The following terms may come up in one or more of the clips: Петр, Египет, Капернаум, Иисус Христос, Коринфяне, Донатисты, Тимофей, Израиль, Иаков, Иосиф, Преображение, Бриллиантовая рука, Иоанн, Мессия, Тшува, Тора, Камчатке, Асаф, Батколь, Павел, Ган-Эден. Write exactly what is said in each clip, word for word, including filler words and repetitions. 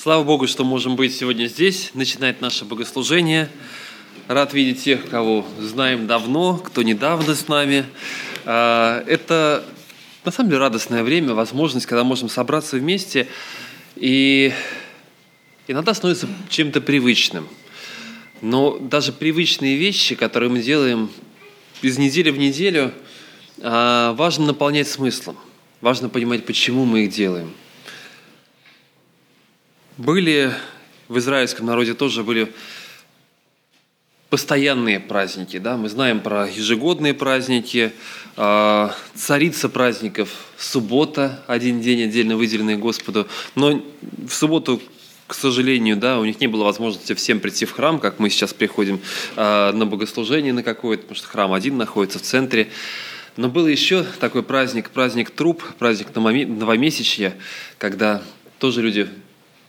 Слава Богу, что можем быть сегодня здесь, начинать наше богослужение. Рад видеть тех, кого знаем давно, кто недавно с нами. Это, на самом деле, радостное время, возможность, когда можем собраться вместе, и иногда становится чем-то привычным. Но даже привычные вещи, которые мы делаем из недели в неделю, важно наполнять смыслом, важно понимать, почему мы их делаем. Были в израильском народе тоже были постоянные праздники, да? Мы знаем про ежегодные праздники, царица праздников, суббота, один день отдельно выделенный Господу. Но в субботу, к сожалению, да, у них не было возможности всем прийти в храм, как мы сейчас приходим на богослужение на какое-то, потому что храм один находится в центре. Но был еще такой праздник, праздник труб, праздник новомесячья, когда тоже люди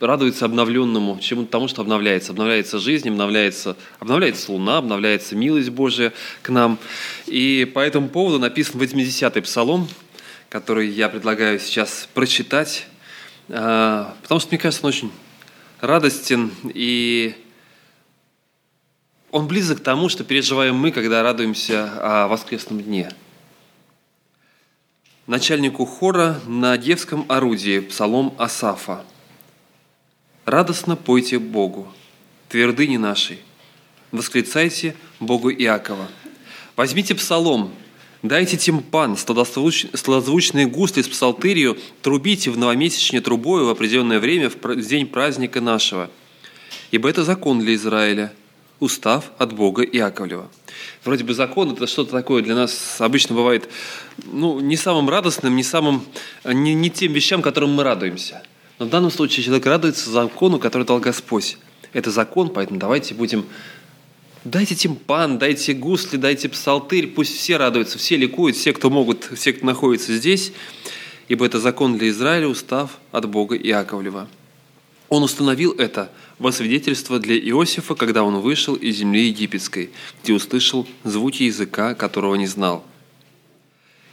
радуются обновленному, чему тому, что обновляется. Обновляется жизнь, обновляется, обновляется луна, обновляется милость Божия к нам. И по этому поводу написан восьмидесятый псалом, который я предлагаю сейчас прочитать, потому что, мне кажется, он очень радостен, и он близок к тому, что переживаем мы, когда радуемся о воскресном дне. Начальнику хора на девском орудии, псалом Асафа. «Радостно пойте Богу, твердыни нашей, восклицайте Богу Иакова. Возьмите псалом, дайте тимпан, сладозвучные гусли с псалтырью, трубите в новомесячне трубою в определенное время в день праздника нашего. Ибо это закон для Израиля, устав от Бога Иаковлева». Вроде бы закон – это что-то такое для нас обычно бывает ну, не самым радостным, не, самым, не, не тем вещам, которым мы радуемся. Но в данном случае человек радуется закону, который дал Господь. Это закон, поэтому давайте будем... Дайте тимпан, дайте гусли, дайте псалтырь, пусть все радуются, все ликуют, все, кто могут, все, кто находится здесь, ибо это закон для Израиля, устав от Бога Иаковлева. Он установил это во свидетельство для Иосифа, когда он вышел из земли египетской, где услышал звуки языка, которого не знал.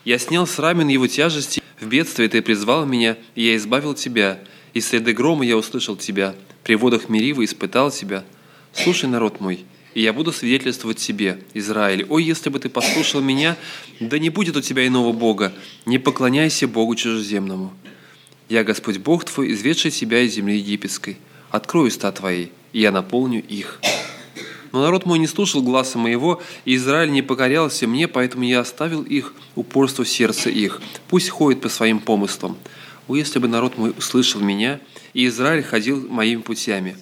«Я снял с рамен его тяжести, в бедствии ты призвал меня, и я избавил тебя». Из среды грома я услышал тебя, при водах Меривы испытал тебя. Слушай, народ мой, и я буду свидетельствовать тебе, Израиль. Ой, если бы ты послушал меня, да не будет у тебя иного Бога, не поклоняйся Богу чужеземному. Я Господь Бог твой, изведший тебя из земли египетской. Открою уста твои, и я наполню их. Но народ мой не слушал гласа моего, и Израиль не покорялся мне, поэтому я оставил их, упорство сердца их. Пусть ходит по своим помыслам. О, если бы народ мой услышал меня, и Израиль ходил моими путями.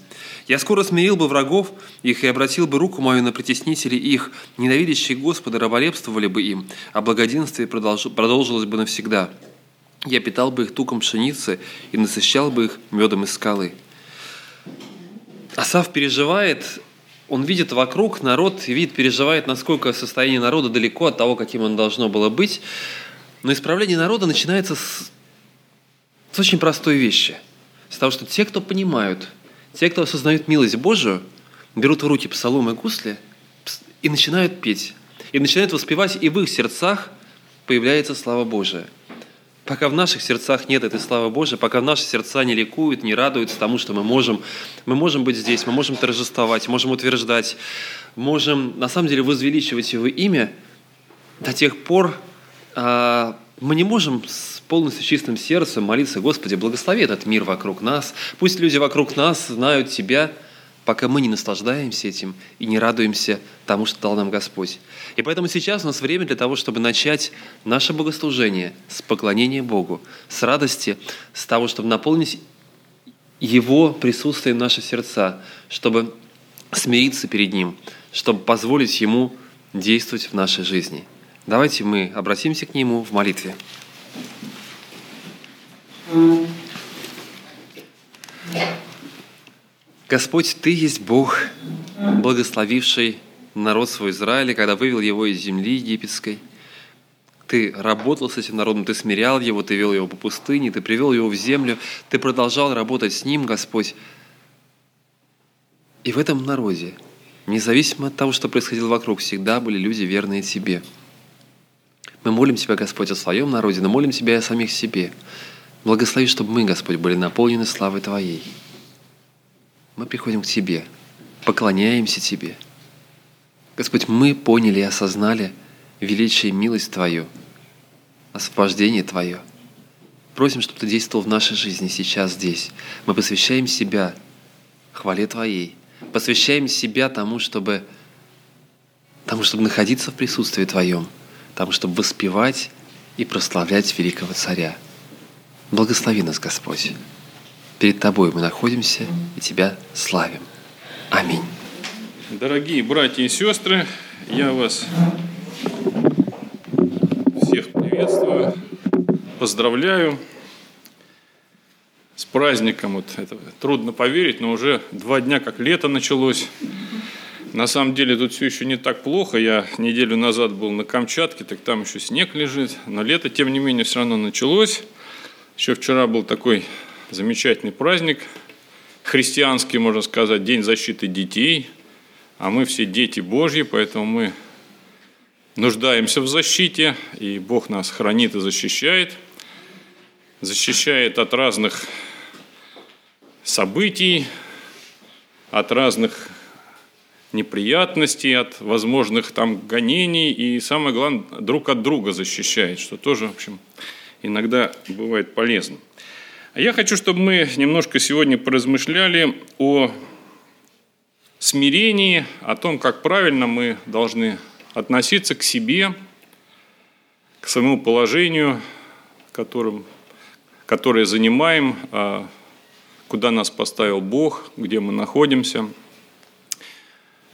Я скоро смирил бы врагов их и обратил бы руку мою на притеснителей их, ненавидящие Господа раболепствовали бы им, а благоденствие продолжилось бы навсегда. Я питал бы их туком пшеницы и насыщал бы их медом из скалы». Асаф переживает, он видит вокруг народ, и видит, переживает, насколько состояние народа далеко от того, каким оно должно было быть. Но исправление народа начинается с... с очень простой вещи. С того, что те, кто понимают, те, кто осознают милость Божию, берут в руки псалом и гусли и начинают петь, и начинают воспевать, и в их сердцах появляется слава Божия. Пока в наших сердцах нет этой славы Божией, пока наши сердца не ликуют, не радуются тому, что мы можем, мы можем быть здесь, мы можем торжествовать, можем утверждать, можем на самом деле возвеличивать Его имя, до тех пор э, мы не можем с полностью чистым сердцем молиться: «Господи, благослови этот мир вокруг нас, пусть люди вокруг нас знают Тебя», пока мы не наслаждаемся этим и не радуемся тому, что дал нам Господь. И поэтому сейчас у нас время для того, чтобы начать наше богослужение с поклонения Богу, с радости, с того, чтобы наполнить Его присутствие в наши сердца, чтобы смириться перед Ним, чтобы позволить Ему действовать в нашей жизни. Давайте мы обратимся к Нему в молитве. Господь, Ты есть Бог, благословивший народ свой Израиля, когда вывел его из земли египетской. Ты работал с этим народом, Ты смирял его, Ты вел его по пустыне, Ты привел его в землю, Ты продолжал работать с ним, Господь. И в этом народе, независимо от того, что происходило вокруг, всегда были люди, верные Тебе. Мы молим Тебя, Господь, о своем народе, но молим Тебя и о самих себе. Благослови, чтобы мы, Господь, были наполнены славой Твоей. мы приходим к Тебе, поклоняемся Тебе. Господь, мы поняли и осознали величие и милость Твою, освобождение Твое. Просим, чтобы Ты действовал в нашей жизни сейчас, здесь. Мы посвящаем себя хвале Твоей, посвящаем себя тому, чтобы, тому, чтобы находиться в присутствии Твоем, тому, чтобы воспевать и прославлять великого Царя. Благослови нас, Господь. Перед Тобой мы находимся и Тебя славим. Аминь. Дорогие братья и сестры, я вас всех приветствую, поздравляю с праздником. Вот это трудно поверить, но уже два дня как лето началось. На самом деле тут все еще не так плохо. Я неделю назад был на Камчатке, так там еще снег лежит. Но лето, тем не менее, все равно началось. Еще вчера был такой замечательный праздник, христианский, можно сказать, День защиты детей, а мы все дети Божьи, поэтому мы нуждаемся в защите, и Бог нас хранит и защищает, защищает от разных событий, от разных неприятностей, от возможных там гонений, и самое главное, друг от друга защищает, что тоже, в общем, иногда бывает полезно. Я хочу, чтобы мы немножко сегодня поразмышляли о смирении, о том, как правильно мы должны относиться к себе, к своему положению, которым, которое занимаем, куда нас поставил Бог, где мы находимся.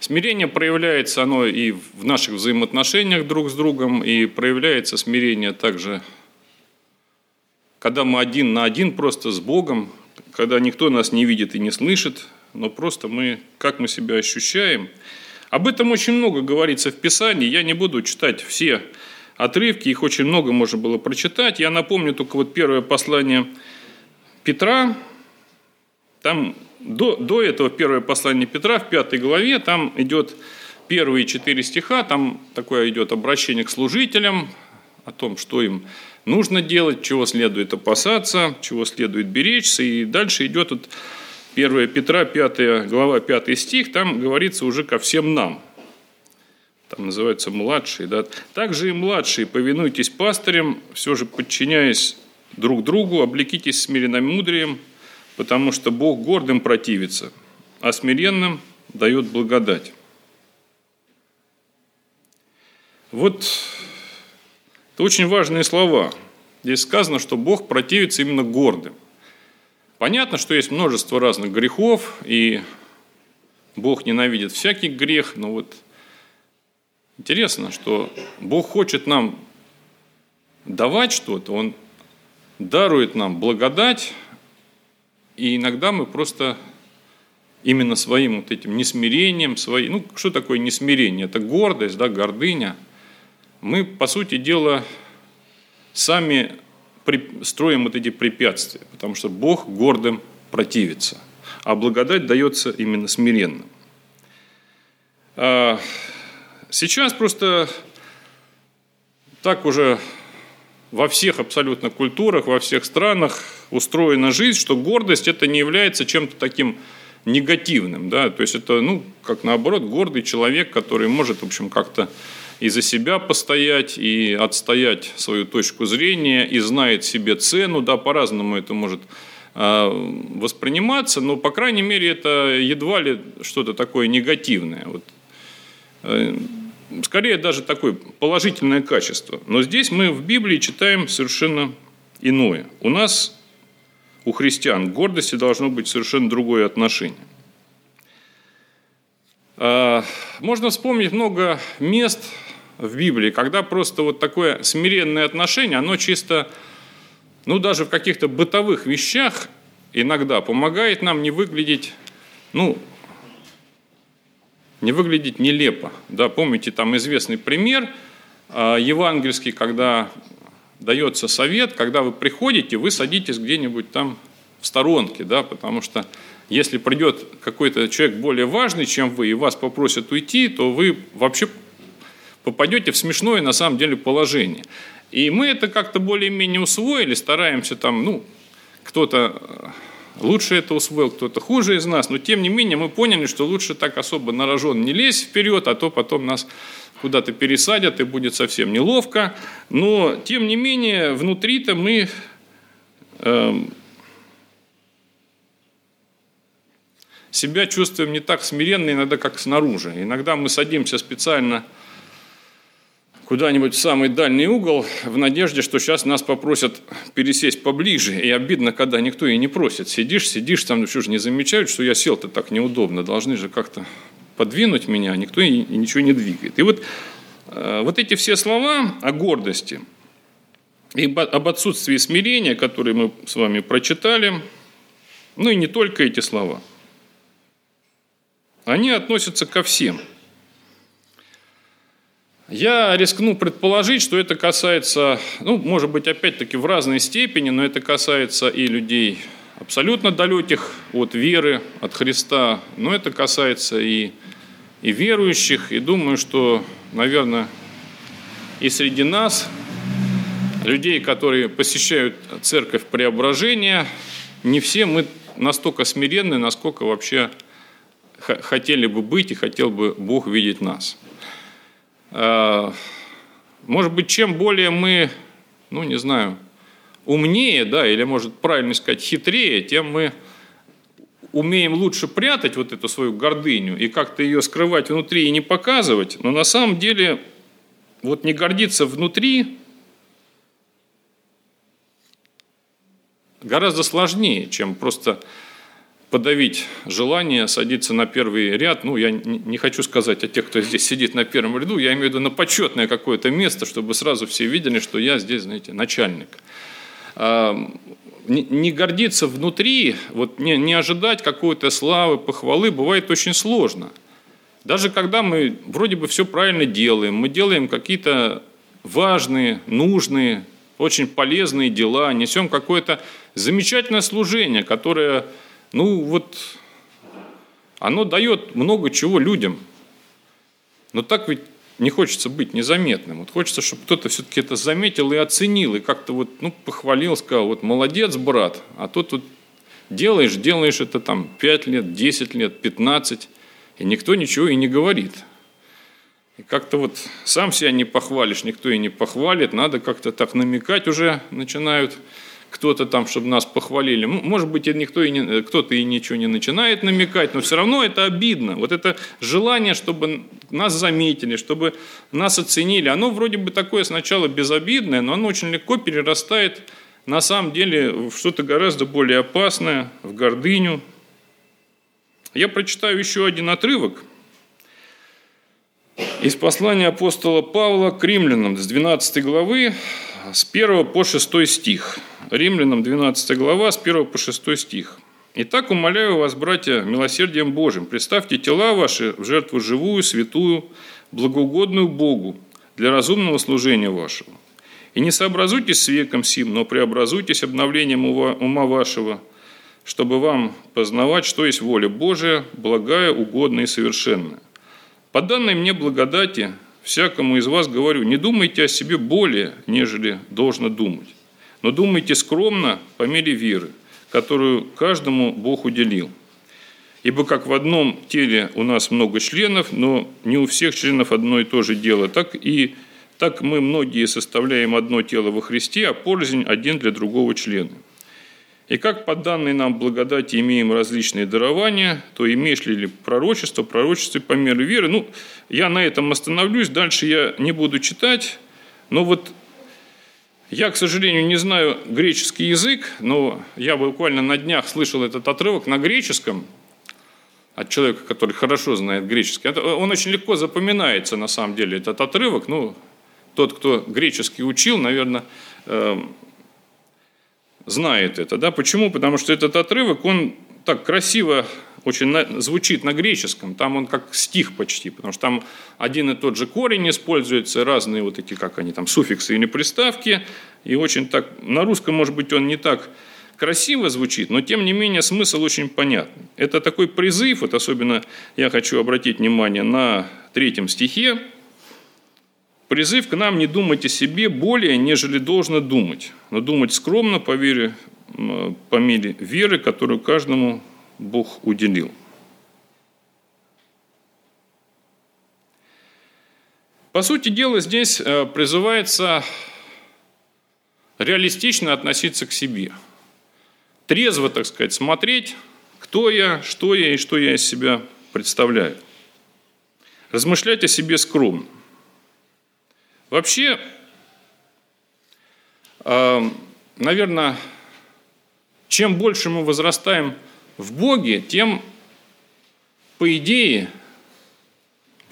Смирение проявляется, оно и в наших взаимоотношениях друг с другом, и проявляется смирение также, когда мы один на один просто с Богом, когда никто нас не видит и не слышит, но просто мы, как мы себя ощущаем. Об этом очень много говорится в Писании, я не буду читать все отрывки, их очень много можно было прочитать. Я напомню только вот первое послание Петра, там до, до этого первое послание Петра в пятой главе, там идет первые четыре стиха, там такое идет обращение к служителям, о том, что им нужно делать, чего следует опасаться, чего следует беречься. И дальше идет вот первое Петра, пятая глава, пятый стих, там говорится уже ко всем нам. Там называются младшие. Да? «Также и младшие, повинуйтесь пастырям, все же подчиняясь друг другу, облекитесь смиренномудрием, потому что Бог гордым противится, а смиренным дает благодать». Вот... Это очень важные слова. Здесь сказано, что Бог противится именно гордым. Понятно, что есть множество разных грехов, и Бог ненавидит всякий грех, но вот интересно, что Бог хочет нам давать что-то, Он дарует нам благодать, и иногда мы просто именно своим вот этим несмирением, своей, ну что такое несмирение? Это гордость, да, гордыня. Мы, по сути дела, сами строим вот эти препятствия, потому что Бог гордым противится, а благодать дается именно смиренным. Сейчас просто так уже во всех абсолютно культурах, во всех странах устроена жизнь, что гордость это не является чем-то таким негативным, да, то есть это, ну, как наоборот, гордый человек, который может, в общем, как-то и за себя постоять, и отстоять свою точку зрения, и знает себе цену, да, по-разному это может э, восприниматься, но, по крайней мере, это едва ли что-то такое негативное. Вот. Э, скорее, даже такое положительное качество. Но здесь мы в Библии читаем совершенно иное. У нас, у христиан, к гордости должно быть совершенно другое отношение. Э, можно вспомнить много мест в Библии, когда просто вот такое смиренное отношение, оно чисто, ну даже в каких-то бытовых вещах иногда помогает нам не выглядеть, ну, не выглядеть нелепо. Да, помните, там известный пример э, евангельский, когда дается совет, когда вы приходите, вы садитесь где-нибудь там в сторонке, да, потому что если придет какой-то человек более важный, чем вы, и вас попросят уйти, то вы вообще попадете в смешное, на самом деле, положение. И мы это как-то более-менее усвоили, стараемся там, ну, кто-то Лучше это усвоил кто-то хуже из нас, но тем не менее мы поняли, что лучше так особо на рожон не лезть вперед, а то потом нас куда-то пересадят и будет совсем неловко. Но тем не менее внутри-то мы э, себя чувствуем не так смиренно иногда, как снаружи. Иногда мы садимся специально куда-нибудь в самый дальний угол, в надежде, что сейчас нас попросят пересесть поближе. И обидно, когда никто и не просит. Сидишь, сидишь, там все же не замечают, что я сел-то так неудобно. Должны же как-то подвинуть меня, а никто и ничего не двигает. И вот, вот эти все слова о гордости и об отсутствии смирения, которые мы с вами прочитали, ну и не только эти слова, они относятся ко всем. Я рискну предположить, что это касается, ну, может быть, опять-таки в разной степени, но это касается и людей абсолютно далеких от веры, от Христа, но это касается и, и верующих, и думаю, что, наверное, и среди нас, людей, которые посещают церковь Преображения, не все мы настолько смиренны, насколько вообще хотели бы быть и хотел бы Бог видеть нас. Может быть, чем более мы, ну, не знаю, умнее, да, или, может, правильно сказать, хитрее, тем мы умеем лучше прятать вот эту свою гордыню и как-то ее скрывать внутри и не показывать. Но на самом деле вот не гордиться внутри гораздо сложнее, чем просто подавить желание садиться на первый ряд. Ну, я не хочу сказать о тех, кто здесь сидит на первом ряду, я имею в виду на почетное какое-то место, чтобы сразу все видели, что я здесь, знаете, начальник. Не гордиться внутри, вот не, не ожидать какой-то славы, похвалы, бывает очень сложно. Даже когда мы вроде бы все правильно делаем, мы делаем какие-то важные, нужные, очень полезные дела, несем какое-то замечательное служение, которое... Ну вот, оно дает много чего людям, но так ведь не хочется быть незаметным. Вот хочется, чтобы кто-то все-таки это заметил и оценил, и как-то вот, ну, похвалил, сказал, вот молодец, брат, а то тут делаешь, делаешь это там пять лет, десять лет, пятнадцать, и никто ничего и не говорит. И как-то вот сам себя не похвалишь, никто и не похвалит, надо как-то так намекать уже начинают. Кто-то там, чтобы нас похвалили. Может быть, никто и не, кто-то и ничего не начинает намекать, но все равно это обидно. Вот это желание, чтобы нас заметили, чтобы нас оценили, оно вроде бы такое сначала безобидное, но оно очень легко перерастает на самом деле в что-то гораздо более опасное, в гордыню. Я прочитаю еще один отрывок из послания апостола Павла к римлянам с двенадцатой главы, с первого по шестой стих. Римлянам двенадцатая глава, с первого по шестой стих. «Итак, умоляю вас, братья, милосердием Божьим, представьте тела ваши в жертву живую, святую, благоугодную Богу для разумного служения вашего. И не сообразуйтесь с веком сим, но преобразуйтесь обновлением ума вашего, чтобы вам познавать, что есть воля Божия, благая, угодная и совершенная. По данной мне благодати всякому из вас говорю, не думайте о себе более, нежели должно думать. Но думайте скромно по мере веры, которую каждому Бог уделил. Ибо как в одном теле у нас много членов, но не у всех членов одно и то же дело, так и так мы многие составляем одно тело во Христе, а порознь один для другого члена. И как по данной нам благодати имеем различные дарования, то имеешь ли пророчество, пророчество по мере веры». Ну, я на этом остановлюсь, дальше я не буду читать, но вот... Я, к сожалению, не знаю греческий язык, но я буквально на днях слышал этот отрывок на греческом от человека, который хорошо знает греческий. Он очень легко запоминается, на самом деле, этот отрывок. Ну, тот, кто греческий учил, наверное, знает это. Да? Почему? Потому что этот отрывок, он так красиво очень звучит на греческом. Там он как стих почти, потому что там один и тот же корень используется, разные вот эти, как они там, суффиксы или приставки. И очень так, на русском, может быть, он не так красиво звучит, но тем не менее смысл очень понятный. Это такой призыв, вот особенно я хочу обратить внимание на третьем стихе. Призыв к нам не думать о себе более, нежели должно думать, но думать скромно по вере по мере веры, которую каждому Бог уделил. По сути дела, здесь призывается реалистично относиться к себе. Трезво, так сказать, смотреть, кто я, что я и что я из себя представляю. Размышлять о себе скромно. Вообще, наверное, чем больше мы возрастаем в Боге, тем, по идее,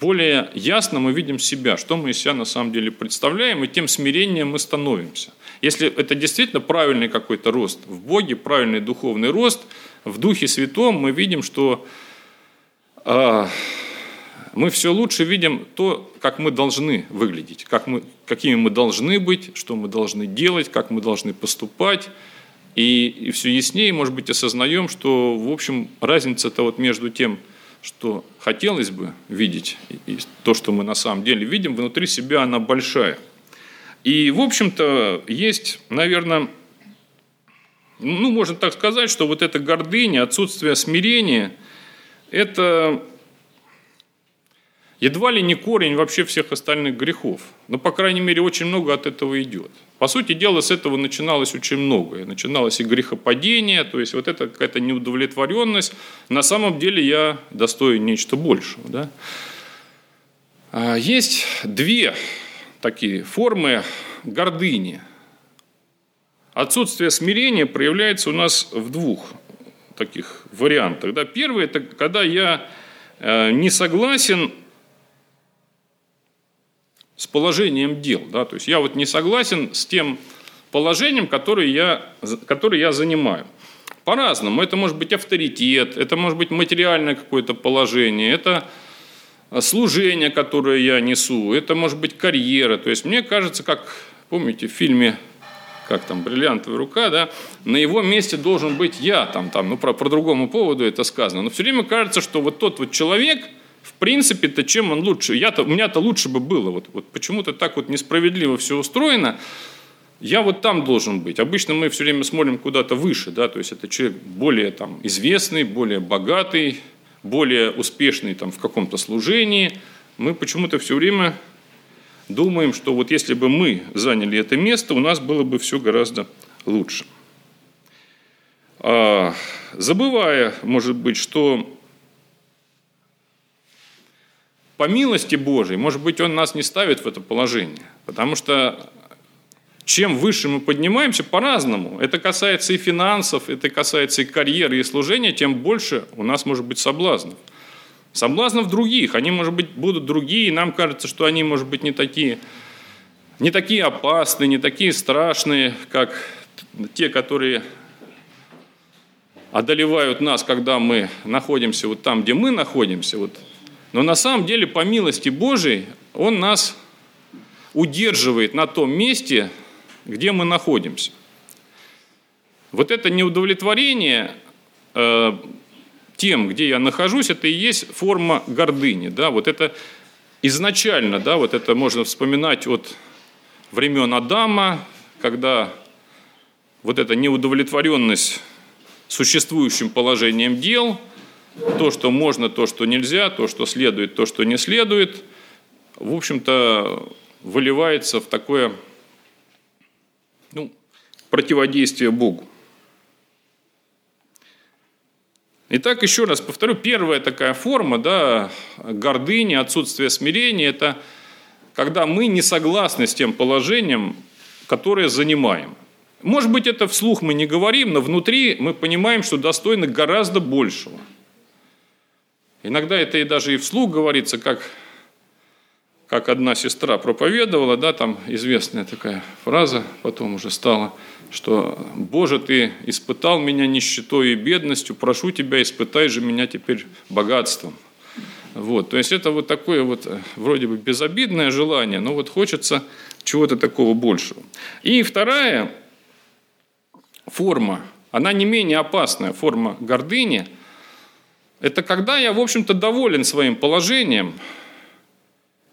более ясно мы видим себя, что мы из себя на самом деле представляем, и тем смирением мы становимся. Если это действительно правильный какой-то рост в Боге, правильный духовный рост, в Духе Святом мы видим, что э, мы все лучше видим то, как мы должны выглядеть, как мы, какими мы должны быть, что мы должны делать, как мы должны поступать. И, и все яснее, может быть, осознаем, что, в общем, разница-то вот между тем, что хотелось бы видеть, и то, что мы на самом деле видим, внутри себя она большая. И, в общем-то, есть, наверное, ну, можно так сказать, что вот эта гордыня, отсутствие смирения, это едва ли не корень вообще всех остальных грехов. Но, по крайней мере, очень много от этого идет. По сути дела, с этого начиналось очень многое. Начиналось и грехопадение, то есть вот это какая-то неудовлетворенность. На самом деле я достоин нечто большего. Да? Есть две такие формы гордыни. Отсутствие смирения проявляется у нас в двух таких вариантах. Да? Первый – это когда я не согласен с положением дел. Да? То есть я вот не согласен с тем положением, которое я, которое я занимаю. По-разному. Это может быть авторитет, это может быть материальное какое-то положение, это служение, которое я несу, это может быть карьера. То есть мне кажется, как, помните, в фильме как там, «Бриллиантовая рука», да, на его месте должен быть я. Там, там, ну, про, про другому поводу это сказано. Но все время кажется, что вот тот вот человек, в принципе-то, чем он лучше? Я-то, у меня-то лучше бы было. Вот, вот почему-то так вот несправедливо все устроено. Я вот там должен быть. Обычно мы все время смотрим куда-то выше. Да? То есть это человек более там, известный, более богатый, более успешный там, в каком-то служении. Мы почему-то все время думаем, что вот если бы мы заняли это место, у нас было бы все гораздо лучше. А, забывая, может быть, что по милости Божией, может быть, Он нас не ставит в это положение. Потому что чем выше мы поднимаемся, по-разному. Это касается и финансов, это касается и карьеры, и служения, тем больше у нас может быть соблазнов. Соблазнов других. Они, может быть, будут другие, и нам кажется, что они, может быть, не такие, не такие опасные, не такие страшные, как те, которые одолевают нас, когда мы находимся вот там, где мы находимся, вот. Но на самом деле, по милости Божией, Он нас удерживает на том месте, где мы находимся. Вот это неудовлетворение э, тем, где я нахожусь, это и есть форма гордыни. Да? Вот это изначально, да, вот это можно вспоминать от времен Адама, когда вот эта неудовлетворенность существующим положением дел, то, что можно, то, что нельзя, то, что следует, то, что не следует, в общем-то, выливается в такое, ну, противодействие Богу. Итак, еще раз повторю, первая такая форма, да, гордыни, отсутствие смирения, это когда мы не согласны с тем положением, которое занимаем. Может быть, это вслух мы не говорим, но внутри мы понимаем, что достойны гораздо большего. Иногда это и даже и вслух говорится, как, как одна сестра проповедовала, да, там известная такая фраза потом уже стала, что «Боже, Ты испытал меня нищетой и бедностью, прошу Тебя, испытай же меня теперь богатством». Вот, то есть это вот такое вот вроде бы безобидное желание, но вот хочется чего-то такого большего. И вторая форма, она не менее опасная, форма гордыни – это когда я, в общем-то, доволен своим положением,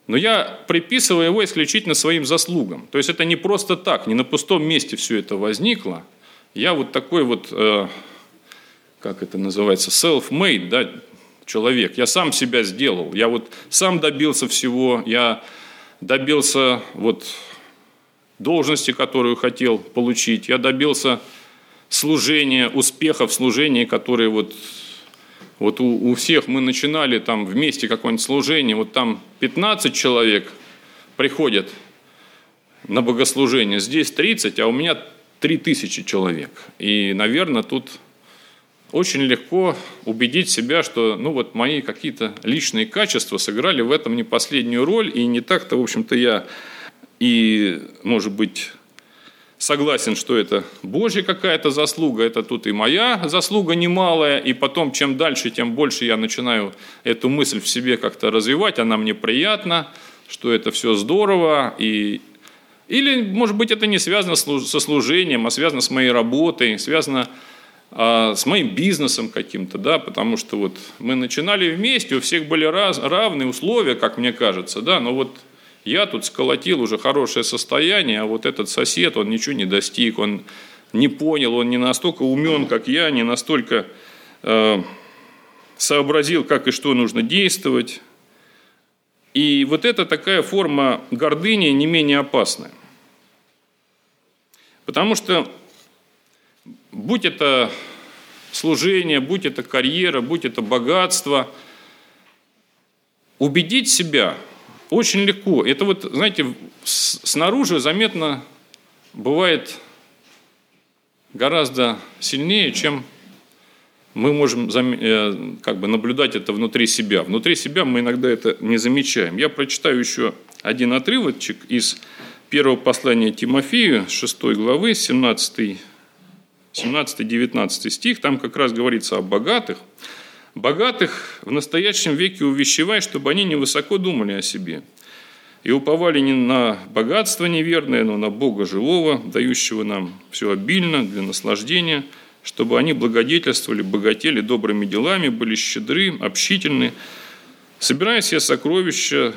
но я приписываю его исключительно своим заслугам. То есть это не просто так, не на пустом месте все это возникло. Я вот такой вот, э, как это называется, self-made, да, человек. Я сам себя сделал. Я вот сам добился всего. Я добился вот должности, которую хотел получить. Я добился служения, успеха в служении, которые вот... Вот у, у всех мы начинали там вместе какое-нибудь служение, вот там пятнадцать человек приходят на богослужение, здесь тридцать, а у меня три тысячи человек. И, наверное, тут очень легко убедить себя, что ну, вот мои какие-то личные качества сыграли в этом не последнюю роль, и не так-то, в общем-то, я и, может быть, согласен, что это Божья какая-то заслуга, это тут и моя заслуга немалая, и потом, чем дальше, тем больше я начинаю эту мысль в себе как-то развивать, она мне приятна, что это все здорово, и... или, может быть, это не связано со служением, а связано с моей работой, связано а, с моим бизнесом каким-то, да, потому что вот мы начинали вместе, у всех были раз, равные условия, как мне кажется, да, но вот я тут сколотил уже хорошее состояние, а вот этот сосед, он ничего не достиг, он не понял, он не настолько умен, как я, не настолько э, сообразил, как и что нужно действовать. И вот это такая форма гордыни не менее опасная. Потому что будь это служение, будь это карьера, будь это богатство, убедить себя очень легко. Это вот, знаете, снаружи заметно бывает гораздо сильнее, чем мы можем как бы наблюдать это внутри себя. Внутри себя мы иногда это не замечаем. Я прочитаю еще один отрывочек из первого послания Тимофею, шестой главы, семнадцатый-девятнадцатый стих. Там как раз говорится о богатых. «Богатых в настоящем веке увещевай, чтобы они невысоко думали о себе и уповали не на богатство неверное, но на Бога живого, дающего нам все обильно для наслаждения, чтобы они благодетельствовали, богатели добрыми делами, были щедры, общительны, собирая себе сокровища,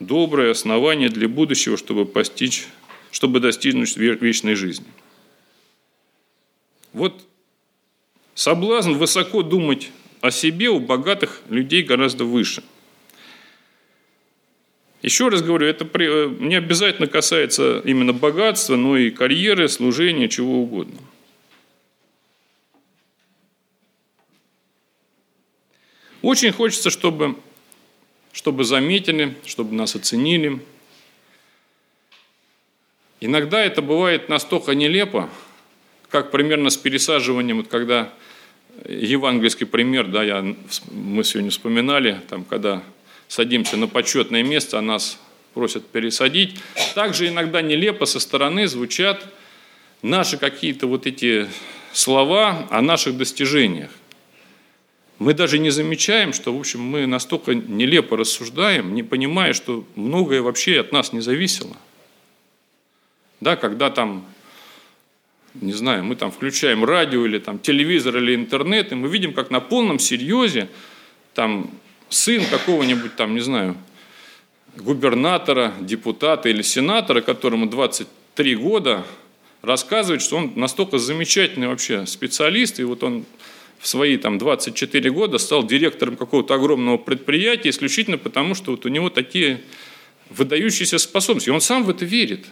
доброе основание для будущего, чтобы постичь, чтобы достигнуть вечной жизни». Вот соблазн высоко думать о себе у богатых людей гораздо выше. Еще раз говорю, это не обязательно касается именно богатства, но и карьеры, служения, чего угодно. Очень хочется, чтобы, чтобы заметили, чтобы нас оценили. Иногда это бывает настолько нелепо, как примерно с пересаживанием, вот когда... Евангельский пример, да, я, мы сегодня вспоминали, там, когда садимся на почетное место, а нас просят пересадить. Также иногда нелепо со стороны звучат наши какие-то вот эти слова о наших достижениях. Мы даже не замечаем, что, в общем, мы настолько нелепо рассуждаем, не понимая, что многое вообще от нас не зависело. Да, когда там... Не знаю, мы там включаем радио или там телевизор или интернет, и мы видим, как на полном серьезе там сын какого-нибудь там, не знаю, губернатора, депутата или сенатора, которому двадцать три года, рассказывает, что он настолько замечательный вообще специалист, и вот он в свои там двадцать четыре года стал директором какого-то огромного предприятия исключительно потому, что вот у него такие выдающиеся способности, и он сам в это верит.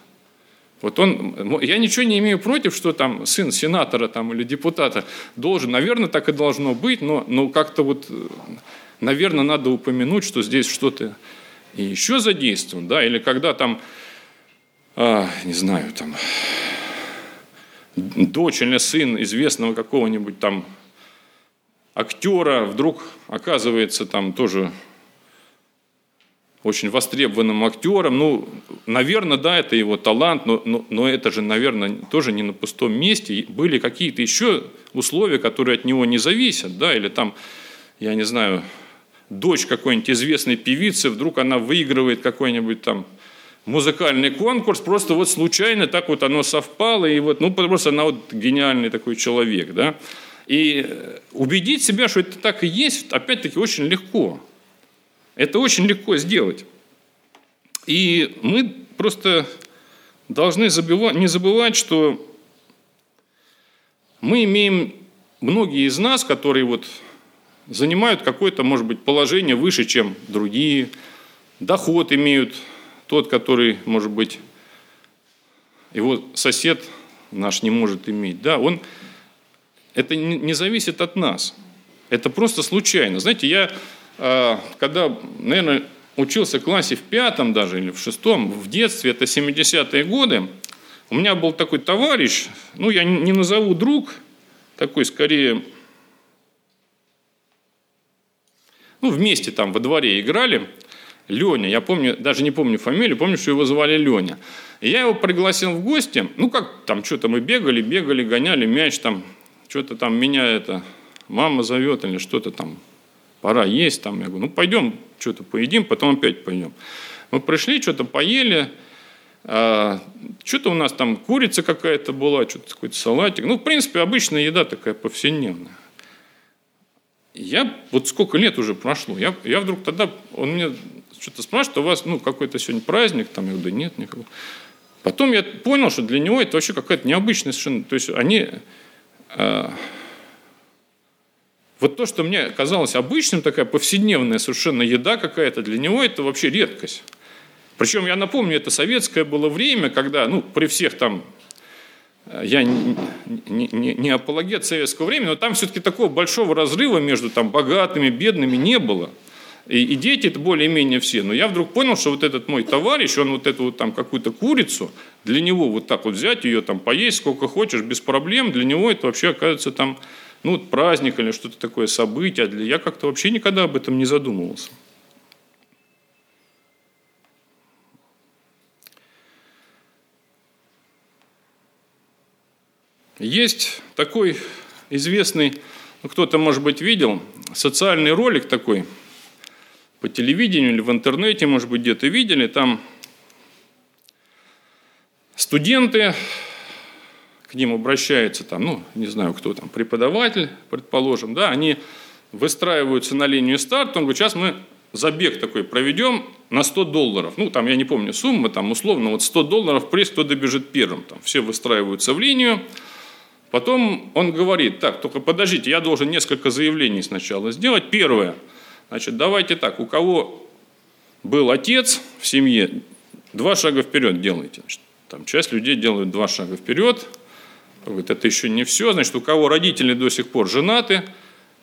Вот он, я ничего не имею против, что там сын сенатора там, или депутата должен, наверное, так и должно быть, но, но как-то вот, наверное, надо упомянуть, что здесь что-то еще задействовано, да, или когда там, а, не знаю, там, дочь или сын известного какого-нибудь там актера вдруг оказывается там тоже... очень востребованным актером. Ну, наверное, да, это его талант, но, но, но это же, наверное, тоже не на пустом месте. Были какие-то еще условия, которые от него не зависят, да, или там, я не знаю, дочь какой-нибудь известной певицы, вдруг она выигрывает какой-нибудь там музыкальный конкурс, просто вот случайно так вот оно совпало, и вот, ну, просто она вот гениальный такой человек, да. И убедить себя, что это так и есть, опять-таки, очень легко. Это очень легко сделать. И мы просто должны забива- не забывать, что мы имеем, многие из нас, которые вот занимают какое-то, может быть, положение выше, чем другие, доход имеют тот, который, может быть, его сосед наш не может иметь. Да, он, это не зависит от нас, это просто случайно. Знаете, я, когда, наверное, учился в классе в пятом даже или в шестом, в детстве, это семидесятые годы, у меня был такой товарищ, ну, я не назову друг, такой скорее... Ну, вместе там во дворе играли. Леня, я помню, даже не помню фамилию, помню, что его звали Леня. И я его пригласил в гости, ну, как там, что-то мы бегали, бегали, гоняли мяч там, что-то там меня это, мама зовет или что-то там, пора есть там. Я говорю, ну, пойдем, что-то поедим, потом опять пойдем. Мы пришли, что-то поели, а, что-то у нас там курица какая-то была, что-то какой-то салатик. Ну, в принципе, обычная еда такая повседневная. Я, вот сколько лет уже прошло, я, я вдруг тогда, он мне что-то спрашивает, у вас ну, какой-то сегодня праздник, там, я говорю, да нет никакого. Потом я понял, что для него это вообще какая-то необычная совершенно, то есть они, э, вот то, что мне казалось обычным, такая повседневная совершенно еда какая-то, для него это вообще редкость. Причем, я напомню, это советское было время, когда, ну, при всех там, я не, не, не апологет советского времени, но там все-таки такого большого разрыва между там, богатыми и бедными не было. И, и дети это более-менее все. Но я вдруг понял, что вот этот мой товарищ, он вот эту вот там какую-то курицу, для него вот так вот взять ее, там, поесть сколько хочешь, без проблем, для него это вообще оказывается там, ну, праздник или что-то такое, событие. Для... Я как-то вообще никогда об этом не задумывался. Есть такой известный, ну, кто-то, может быть, видел, социальный ролик такой по телевидению или в интернете, может быть, где-то видели. Там студенты, к ним обращаются, там, ну, не знаю, кто там, преподаватель, предположим, да, они выстраиваются на линию старта, он говорит, сейчас мы забег такой проведем на сто долларов. Ну, там, я не помню суммы, там, условно, вот сто долларов приз, кто добежит первым. Там, все выстраиваются в линию. Потом он говорит, так, только подождите, я должен несколько заявлений сначала сделать. Первое, значит, давайте так, у кого был отец в семье, два шага вперед делайте. Значит, там часть людей делают два шага вперед, говорит, это еще не все. Значит, у кого родители до сих пор женаты,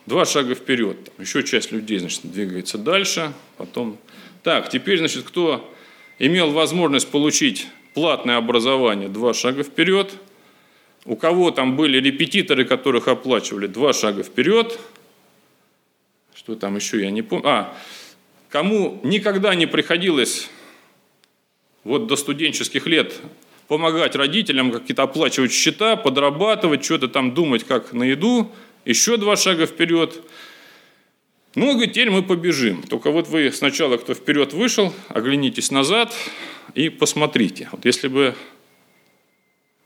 два шага вперед. Там еще часть людей, значит, двигается дальше. Потом, так, теперь, значит, кто имел возможность получить платное образование, два шага вперед. У кого там были репетиторы, которых оплачивали, два шага вперед. Что там еще, я не помню. А, кому никогда не приходилось вот до студенческих лет помогать родителям, какие-то оплачивать счета, подрабатывать, что-то там думать, как на еду, еще два шага вперед. Ну, говорит, теперь мы побежим. Только вот вы сначала, кто вперед вышел, оглянитесь назад и посмотрите. Вот если бы...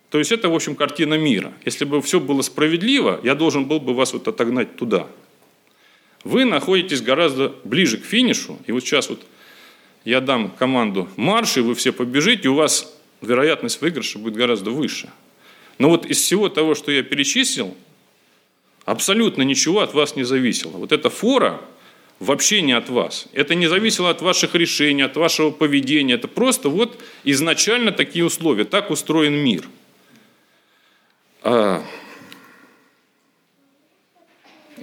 То есть это, в общем, картина мира. Если бы все было справедливо, я должен был бы вас вот отогнать туда. Вы находитесь гораздо ближе к финишу, и вот сейчас вот я дам команду марш, и вы все побежите, у вас вероятность выигрыша будет гораздо выше. Но вот из всего того, что я перечислил, абсолютно ничего от вас не зависело. Вот эта фора вообще не от вас. Это не зависело от ваших решений, от вашего поведения. Это просто вот изначально такие условия, так устроен мир. И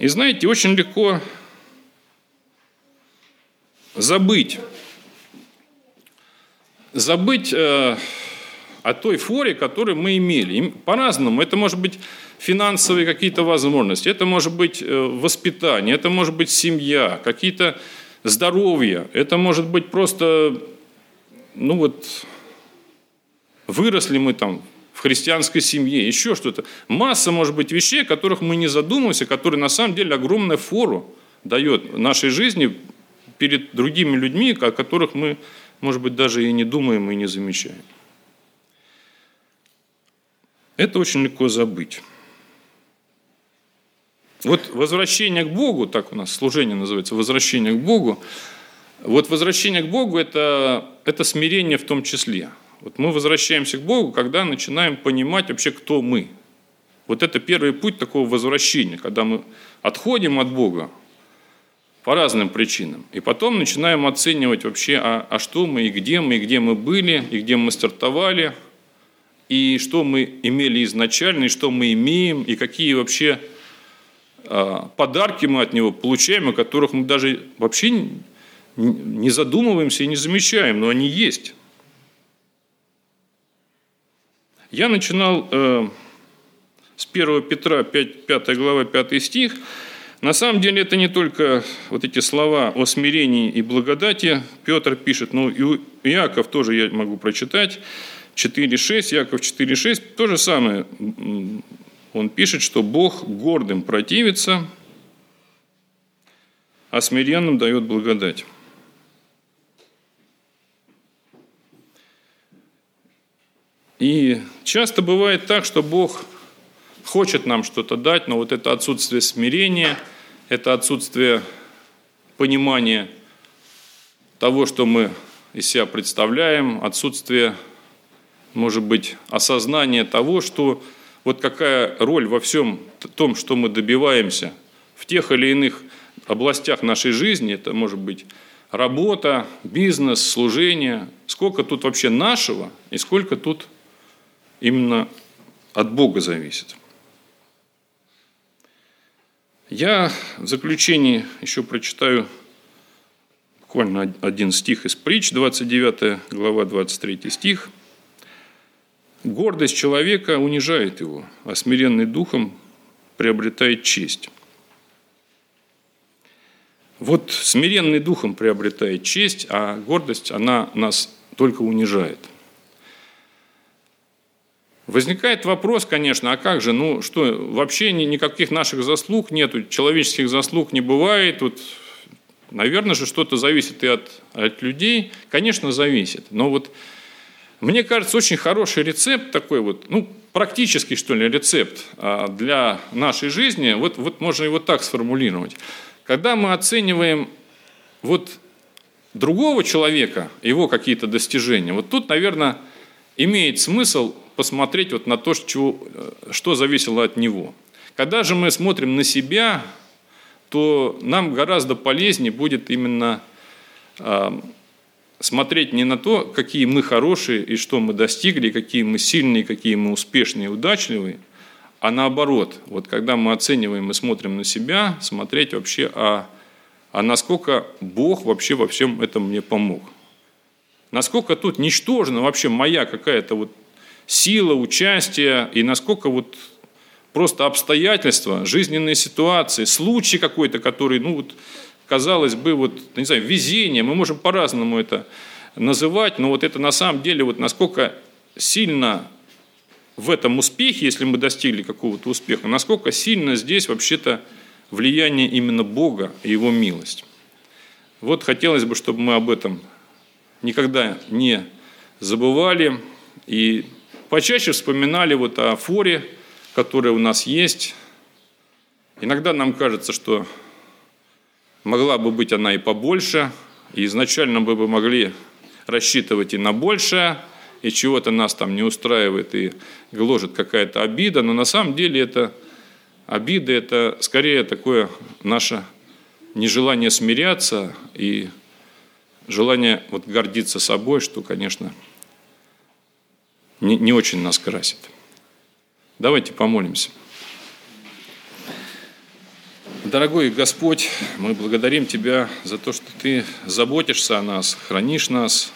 знаете, очень легко забыть, забыть э, о той форе, которую мы имели. И по-разному. Это может быть финансовые какие-то возможности, это может быть воспитание, это может быть семья, какие-то здоровья, это может быть просто, ну вот, выросли мы там, в христианской семье, еще что-то. Масса, может быть, вещей, о которых мы не задумываемся, которые на самом деле огромную фору дает нашей жизни перед другими людьми, о которых мы, может быть, даже и не думаем, и не замечаем. Это очень легко забыть. Вот возвращение к Богу, так у нас служение называется, возвращение к Богу. Вот возвращение к Богу – это, это смирение в том числе. Вот мы возвращаемся к Богу, когда начинаем понимать вообще, кто мы. Вот это первый путь такого возвращения, когда мы отходим от Бога по разным причинам. И потом начинаем оценивать вообще, а, а что мы и где мы, и где мы были, и где мы стартовали, и что мы имели изначально, и что мы имеем, и какие вообще э, подарки мы от Него получаем, о которых мы даже вообще не задумываемся и не замечаем, но они есть. Я начинал... Э, С первое Петра, пятая глава, пятый стих. На самом деле это не только вот эти слова о смирении и благодати. Петр пишет, ну и Иаков тоже я могу прочитать. четыре шесть, Иаков четыре шесть. То же самое он пишет, что Бог гордым противится, а смиренным дает благодать. И часто бывает так, что Бог... хочет нам что-то дать, но вот это отсутствие смирения, это отсутствие понимания того, что мы из себя представляем, отсутствие, может быть, осознания того, что вот какая роль во всем том, что мы добиваемся в тех или иных областях нашей жизни, это может быть работа, бизнес, служение, сколько тут вообще нашего и сколько тут именно от Бога зависит. Я в заключении еще прочитаю буквально один стих из притч, двадцать девятая глава, двадцать третий стих. «Гордость человека унижает его, а смиренный духом приобретает честь». Вот смиренный духом приобретает честь, а гордость, она нас только унижает. Возникает вопрос, конечно, а как же, ну что, вообще никаких наших заслуг нету, человеческих заслуг не бывает, вот, наверное же что-то зависит и от, от людей, конечно, зависит, но вот мне кажется, очень хороший рецепт такой вот, ну практический что ли рецепт для нашей жизни, вот, вот можно его так сформулировать, когда мы оцениваем вот другого человека, его какие-то достижения, вот тут, наверное, имеет смысл посмотреть вот на то, что, что зависело от него. Когда же мы смотрим на себя, то нам гораздо полезнее будет именно э, смотреть не на то, какие мы хорошие и что мы достигли, какие мы сильные, какие мы успешные и удачливые, а наоборот, вот когда мы оцениваем и смотрим на себя, смотреть вообще, а, а насколько Бог вообще во всем этом мне помог. Насколько тут ничтожна вообще моя какая-то вот сила, участие, и насколько вот просто обстоятельства, жизненные ситуации, случай какой-то, который, ну вот, казалось бы, вот, не знаю, везение, мы можем по-разному это называть, но вот это на самом деле, вот насколько сильно в этом успехе, если мы достигли какого-то успеха, насколько сильно здесь вообще-то влияние именно Бога и Его милость. Вот хотелось бы, чтобы мы об этом никогда не забывали и почаще вспоминали вот о форе, которая у нас есть. Иногда нам кажется, что могла бы быть она и побольше, и изначально мы бы могли рассчитывать и на большее, и чего-то нас там не устраивает, и гложет какая-то обида, но на самом деле это обида, это скорее такое наше нежелание смиряться и желание вот гордиться собой, что, конечно, Не, не очень нас красит. Давайте помолимся. Дорогой Господь, мы благодарим Тебя за то, что Ты заботишься о нас, хранишь нас,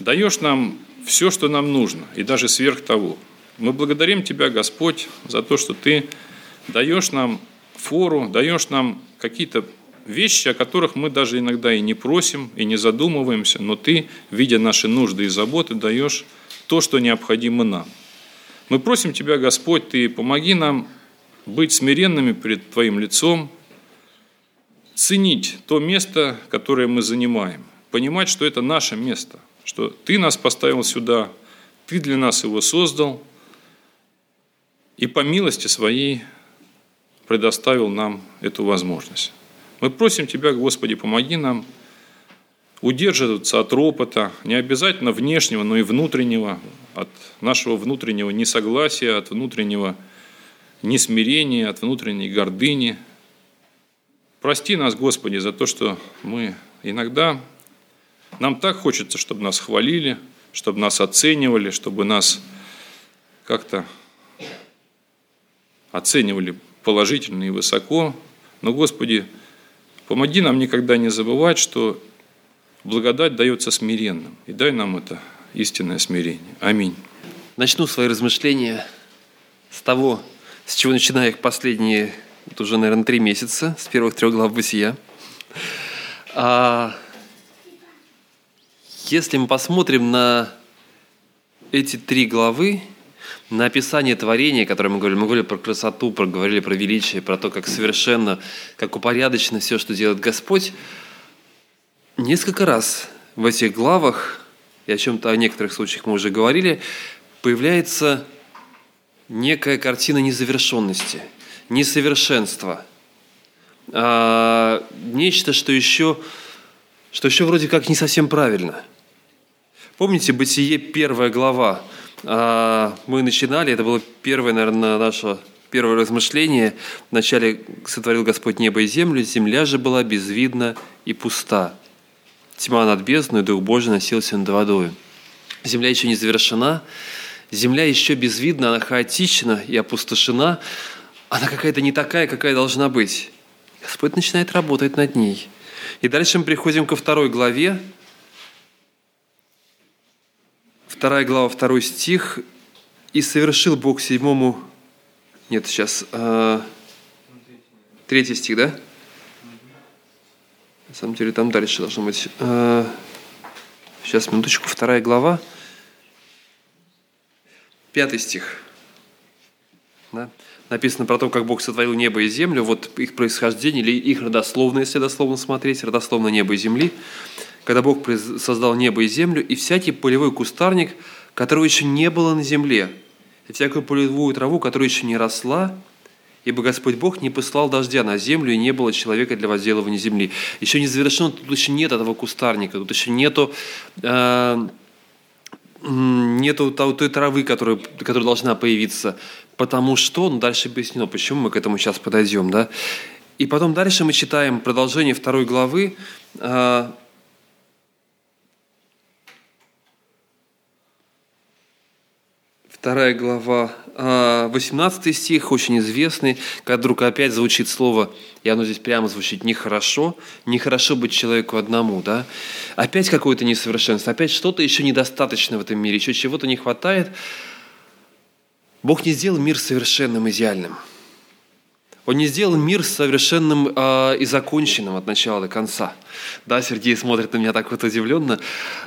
даешь нам все, что нам нужно, и даже сверх того. Мы благодарим Тебя, Господь, за то, что Ты даешь нам фору, даешь нам какие-то вещи, о которых мы даже иногда и не просим, и не задумываемся, но Ты, видя наши нужды и заботы, даешь то, что необходимо нам. Мы просим Тебя, Господь, Ты помоги нам быть смиренными перед Твоим лицом, ценить то место, которое мы занимаем, понимать, что это наше место, что Ты нас поставил сюда, Ты для нас его создал и по милости Своей предоставил нам эту возможность. Мы просим Тебя, Господи, помоги нам удерживаться от ропота, не обязательно внешнего, но и внутреннего, от нашего внутреннего несогласия, от внутреннего несмирения, от внутренней гордыни. Прости нас, Господи, за то, что мы иногда... Нам так хочется, чтобы нас хвалили, чтобы нас оценивали, чтобы нас как-то оценивали положительно и высоко. Но, Господи, помоги нам никогда не забывать, что благодать дается смиренным. И дай нам это истинное смирение. Аминь. Начну свои размышления с того, с чего начинаю их последние, вот уже, наверное, три месяца, с первых трех глав Бытия. А... Если мы посмотрим на эти три главы, на описание творения, которое мы говорили, мы говорили про красоту, про, говорили про величие, про то, как совершенно, как упорядочено все, что делает Господь, несколько раз в этих главах, и о чем-то о некоторых случаях мы уже говорили, появляется некая картина незавершенности, несовершенства, а, нечто, что еще, что еще вроде как не совсем правильно. Помните, Бытие, первая глава, мы начинали, это было первое, наверное, наше первое размышление. Вначале сотворил Господь небо и землю, земля же была безвидна и пуста. Тьма над бездной, Дух Божий носился над водою. Земля еще не завершена, земля еще безвидна, она хаотична и опустошена, она какая-то не такая, какая должна быть. Господь начинает работать над ней. И дальше мы приходим ко второй главе. Вторая глава, второй стих. «И совершил Бог седьмому...» Нет, сейчас... Э... Третий стих, да? На самом деле там дальше должно быть... Э... Сейчас, минуточку. Вторая глава. Пятый стих. Да? Написано про то, как Бог сотворил небо и землю, вот их происхождение, или их родословно, если дословно смотреть, родословно неба и земли. Когда Бог создал небо и землю, и всякий полевой кустарник, которого еще не было на земле, и всякую полевую траву, которая еще не росла, ибо Господь Бог не послал дождя на землю, и не было человека для возделывания земли. Еще не завершено, тут еще нет этого кустарника, тут еще нету... Э- нету той травы, которая, которая должна появиться, потому что, ну, дальше объяснено, почему мы к этому сейчас подойдем, да? И потом дальше мы читаем продолжение второй главы. Э, вторая глава, э, восемнадцатый стих, очень известный, когда вдруг опять звучит слово, и оно здесь прямо звучит: нехорошо, нехорошо быть человеку одному, да? Опять какое-то несовершенство, опять что-то еще недостаточно в этом мире, еще чего-то не хватает. Бог не сделал мир совершенным, идеальным. Он не сделал мир совершенным э, и законченным от начала до конца. Да, Сергей смотрит на меня так вот удивленно,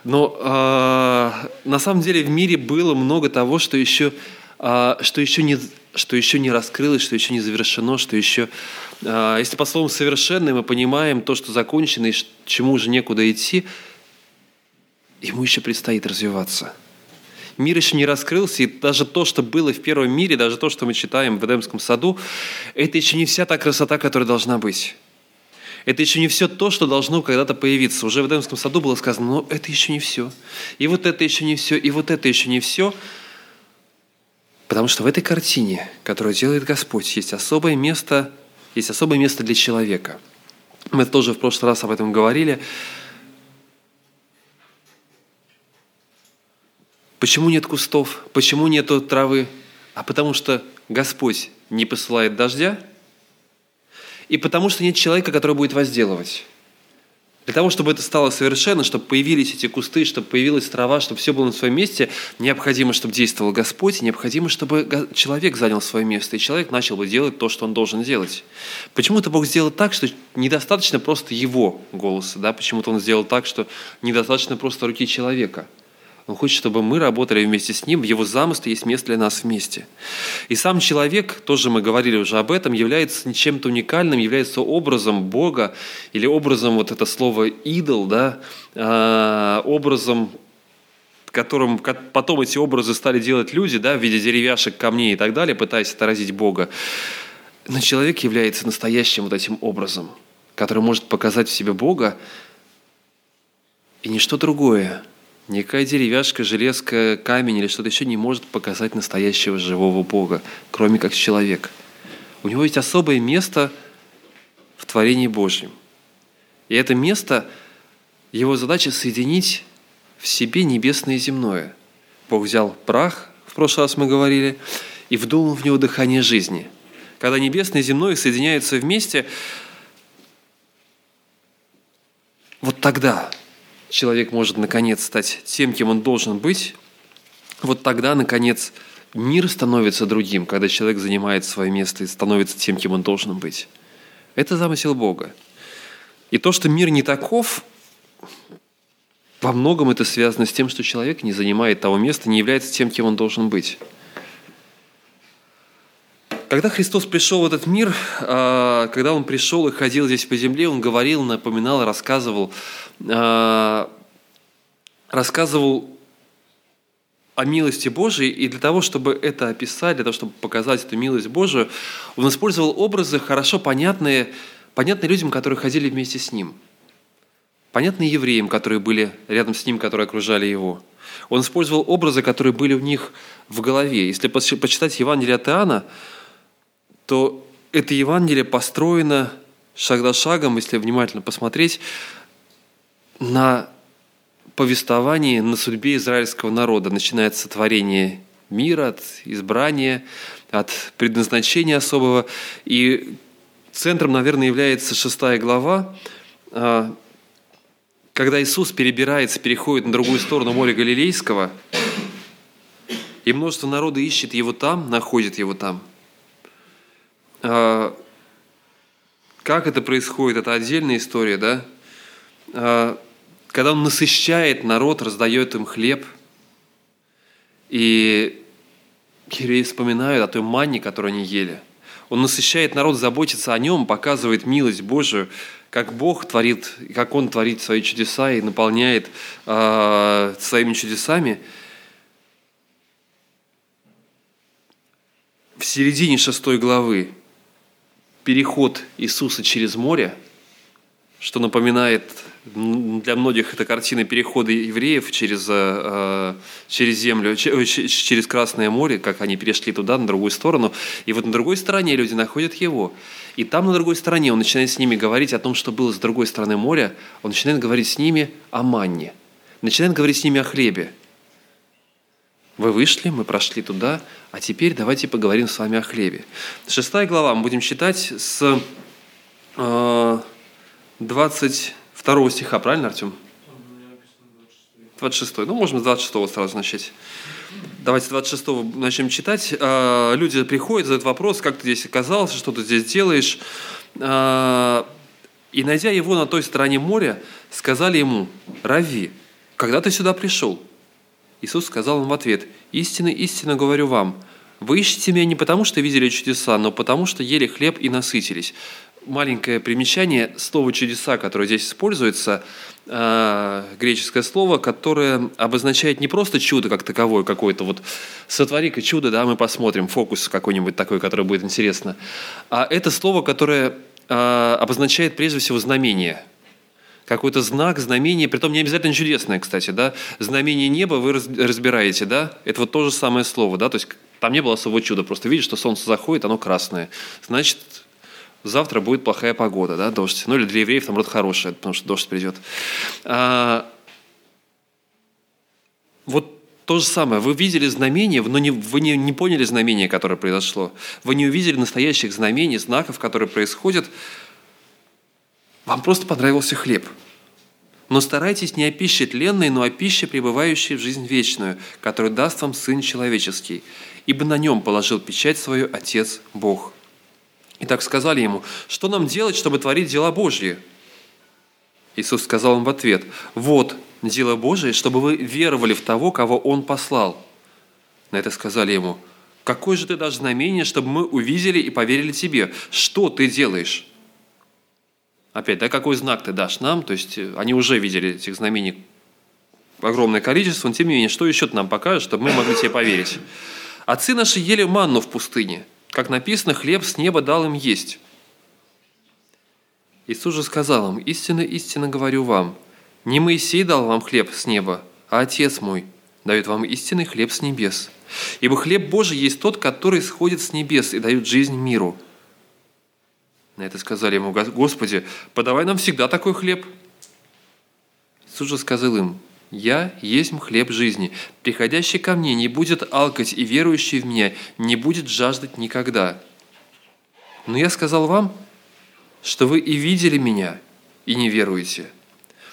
но э, на самом деле в мире было много того, что еще, э, что еще не, что еще не раскрылось, что еще не завершено, что еще... Э, если по словам «совершенный» мы понимаем то, что закончено и чему уже некуда идти, ему еще предстоит развиваться. Мир еще не раскрылся, и даже то, что было в первом мире, даже то, что мы читаем в Эдемском саду, это еще не вся та красота, которая должна быть. Это еще не все то, что должно когда-то появиться. Уже в Эдемском саду было сказано: но это еще не все. И вот это еще не все, и вот это еще не все. Потому что в этой картине, которую делает Господь, есть особое место, есть особое место для человека. Мы тоже в прошлый раз об этом говорили. Почему нет кустов? Почему нету травы? А потому что Господь не посылает дождя, и потому что нет человека, который будет возделывать. Для того, чтобы это стало совершенно, чтобы появились эти кусты, чтобы появилась трава, чтобы все было на своем месте, необходимо, чтобы действовал Господь, необходимо, чтобы человек занял свое место, и человек начал бы делать то, что он должен делать. Почему-то Бог сделал так, что недостаточно просто его голоса, да? Почему-то Он сделал так, что недостаточно просто руки человека. Он хочет, чтобы мы работали вместе с Ним, в Его замысле есть место для нас вместе. И сам человек, тоже мы говорили уже об этом, является чем-то уникальным, является образом Бога, или образом, вот это слово «идол», да, образом, которым потом эти образы стали делать люди, да, в виде деревяшек, камней и так далее, пытаясь отразить Бога. Но человек является настоящим вот этим образом, который может показать в себе Бога, и ничто другое. Никакая деревяшка, железка, камень или что-то еще не может показать настоящего живого Бога, кроме как человек. у него есть особое место в творении Божьем. И это место, его задача соединить в себе небесное и земное. Бог взял прах, в прошлый раз мы говорили, и вдумал в него дыхание жизни. Когда небесное и земное соединяются вместе, вот тогда человек может, наконец, стать тем, кем он должен быть. Вот тогда, наконец, мир становится другим, когда человек занимает свое место и становится тем, кем он должен быть. Это замысел Бога. И то, что мир не таков, во многом это связано с тем, что человек не занимает того места, не является тем, кем он должен быть. Когда Христос пришел в этот мир, когда Он пришел и ходил здесь по земле, Он говорил, напоминал, рассказывал, рассказывал о милости Божией, и для того, чтобы это описать, для того, чтобы показать эту милость Божию, Он использовал образы, хорошо понятные, понятные людям, которые ходили вместе с Ним, понятные евреям, которые были рядом с Ним, которые окружали Его. Он использовал образы, которые были у них в голове. Если почитать Евангелие от Иоанна, то это Евангелие построено шаг за шагом, если внимательно посмотреть, на повествовании, на судьбе израильского народа. Начиная от сотворения мира, от избрания, от предназначения особого. И центром, наверное, является шестая глава, когда Иисус перебирается, переходит на другую сторону моря Галилейского, и множество народа ищет Его там, находит Его там. Как это происходит, это отдельная история, да? Когда Он насыщает народ, раздает им хлеб, и евреи вспоминают о той манне, которую они ели. Он насыщает народ, заботится о нем, показывает милость Божию, как Бог творит, как Он творит свои чудеса и наполняет своими чудесами. В середине шестой главы переход Иисуса через море, что напоминает, для многих это картина перехода евреев через, через землю, через Красное море, как они перешли туда, на другую сторону. И вот на другой стороне люди находят Его. И там, на другой стороне, Он начинает с ними говорить о том, что было с другой стороны моря. Он начинает говорить с ними о манне, начинает говорить с ними о хлебе. Вы вышли, мы прошли туда, а теперь давайте поговорим с вами о хлебе. Шестая глава, мы будем читать с двадцать второго стиха, правильно, Артем? двадцать шесть. Ну, можно с двадцать шестого сразу начать. Давайте с двадцать шестого начнем читать. Люди приходят, задают вопрос, как ты здесь оказался, что ты здесь делаешь. И, найдя его на той стороне моря, сказали ему: «Рави, когда ты сюда пришел?» Иисус сказал им в ответ: «Истинно, истинно говорю вам, вы ищете меня не потому, что видели чудеса, но потому, что ели хлеб и насытились». Маленькое примечание, слово «чудеса», которое здесь используется, греческое слово, которое обозначает не просто чудо как таковое, какое-то вот «сотвори-ка чудо, да, мы посмотрим», фокус какой-нибудь такой, который будет интересно. А это слово, которое обозначает прежде всего знамение. Какой-то знак, знамение, притом не обязательно чудесное, кстати, да, знамение неба вы разбираете, да, это вот то же самое слово, да, то есть там не было особого чуда, просто видишь, что солнце заходит, оно красное, значит, завтра будет плохая погода, да, дождь, ну или для евреев там, наоборот, хорошая, потому что дождь придет. А... Вот то же самое, вы видели знамение, но не, вы не, не поняли знамение, которое произошло, вы не увидели настоящих знамений, знаков, которые происходят. Вам просто понравился хлеб. Но старайтесь не о пище тленной, но о пище, пребывающей в жизнь вечную, которую даст вам Сын Человеческий, ибо на нем положил печать свою Отец Бог. И так сказали ему: «Что нам делать, чтобы творить дела Божьи?» Иисус сказал им в ответ: «Вот дело Божие, чтобы вы веровали в того, кого Он послал». На это сказали ему: «Какое же ты дашь знамение, чтобы мы увидели и поверили тебе? Что ты делаешь?» Опять, да, какой знак ты дашь нам? То есть они уже видели этих знамений огромное количество, но тем не менее, что еще ты нам покажешь, чтобы мы могли тебе поверить? Отцы наши ели манну в пустыне, как написано, хлеб с неба дал им есть. Иисус же сказал им: «Истинно, истинно говорю вам, не Моисей дал вам хлеб с неба, а Отец мой дает вам истинный хлеб с небес. Ибо хлеб Божий есть тот, который сходит с небес и дает жизнь миру. На это сказали ему: «Господи, подавай нам всегда такой хлеб». Иисус же сказал им: «Я есть хлеб жизни. Приходящий ко мне не будет алкать, и верующий в меня не будет жаждать никогда. Но я сказал вам, что вы и видели меня, и не веруете.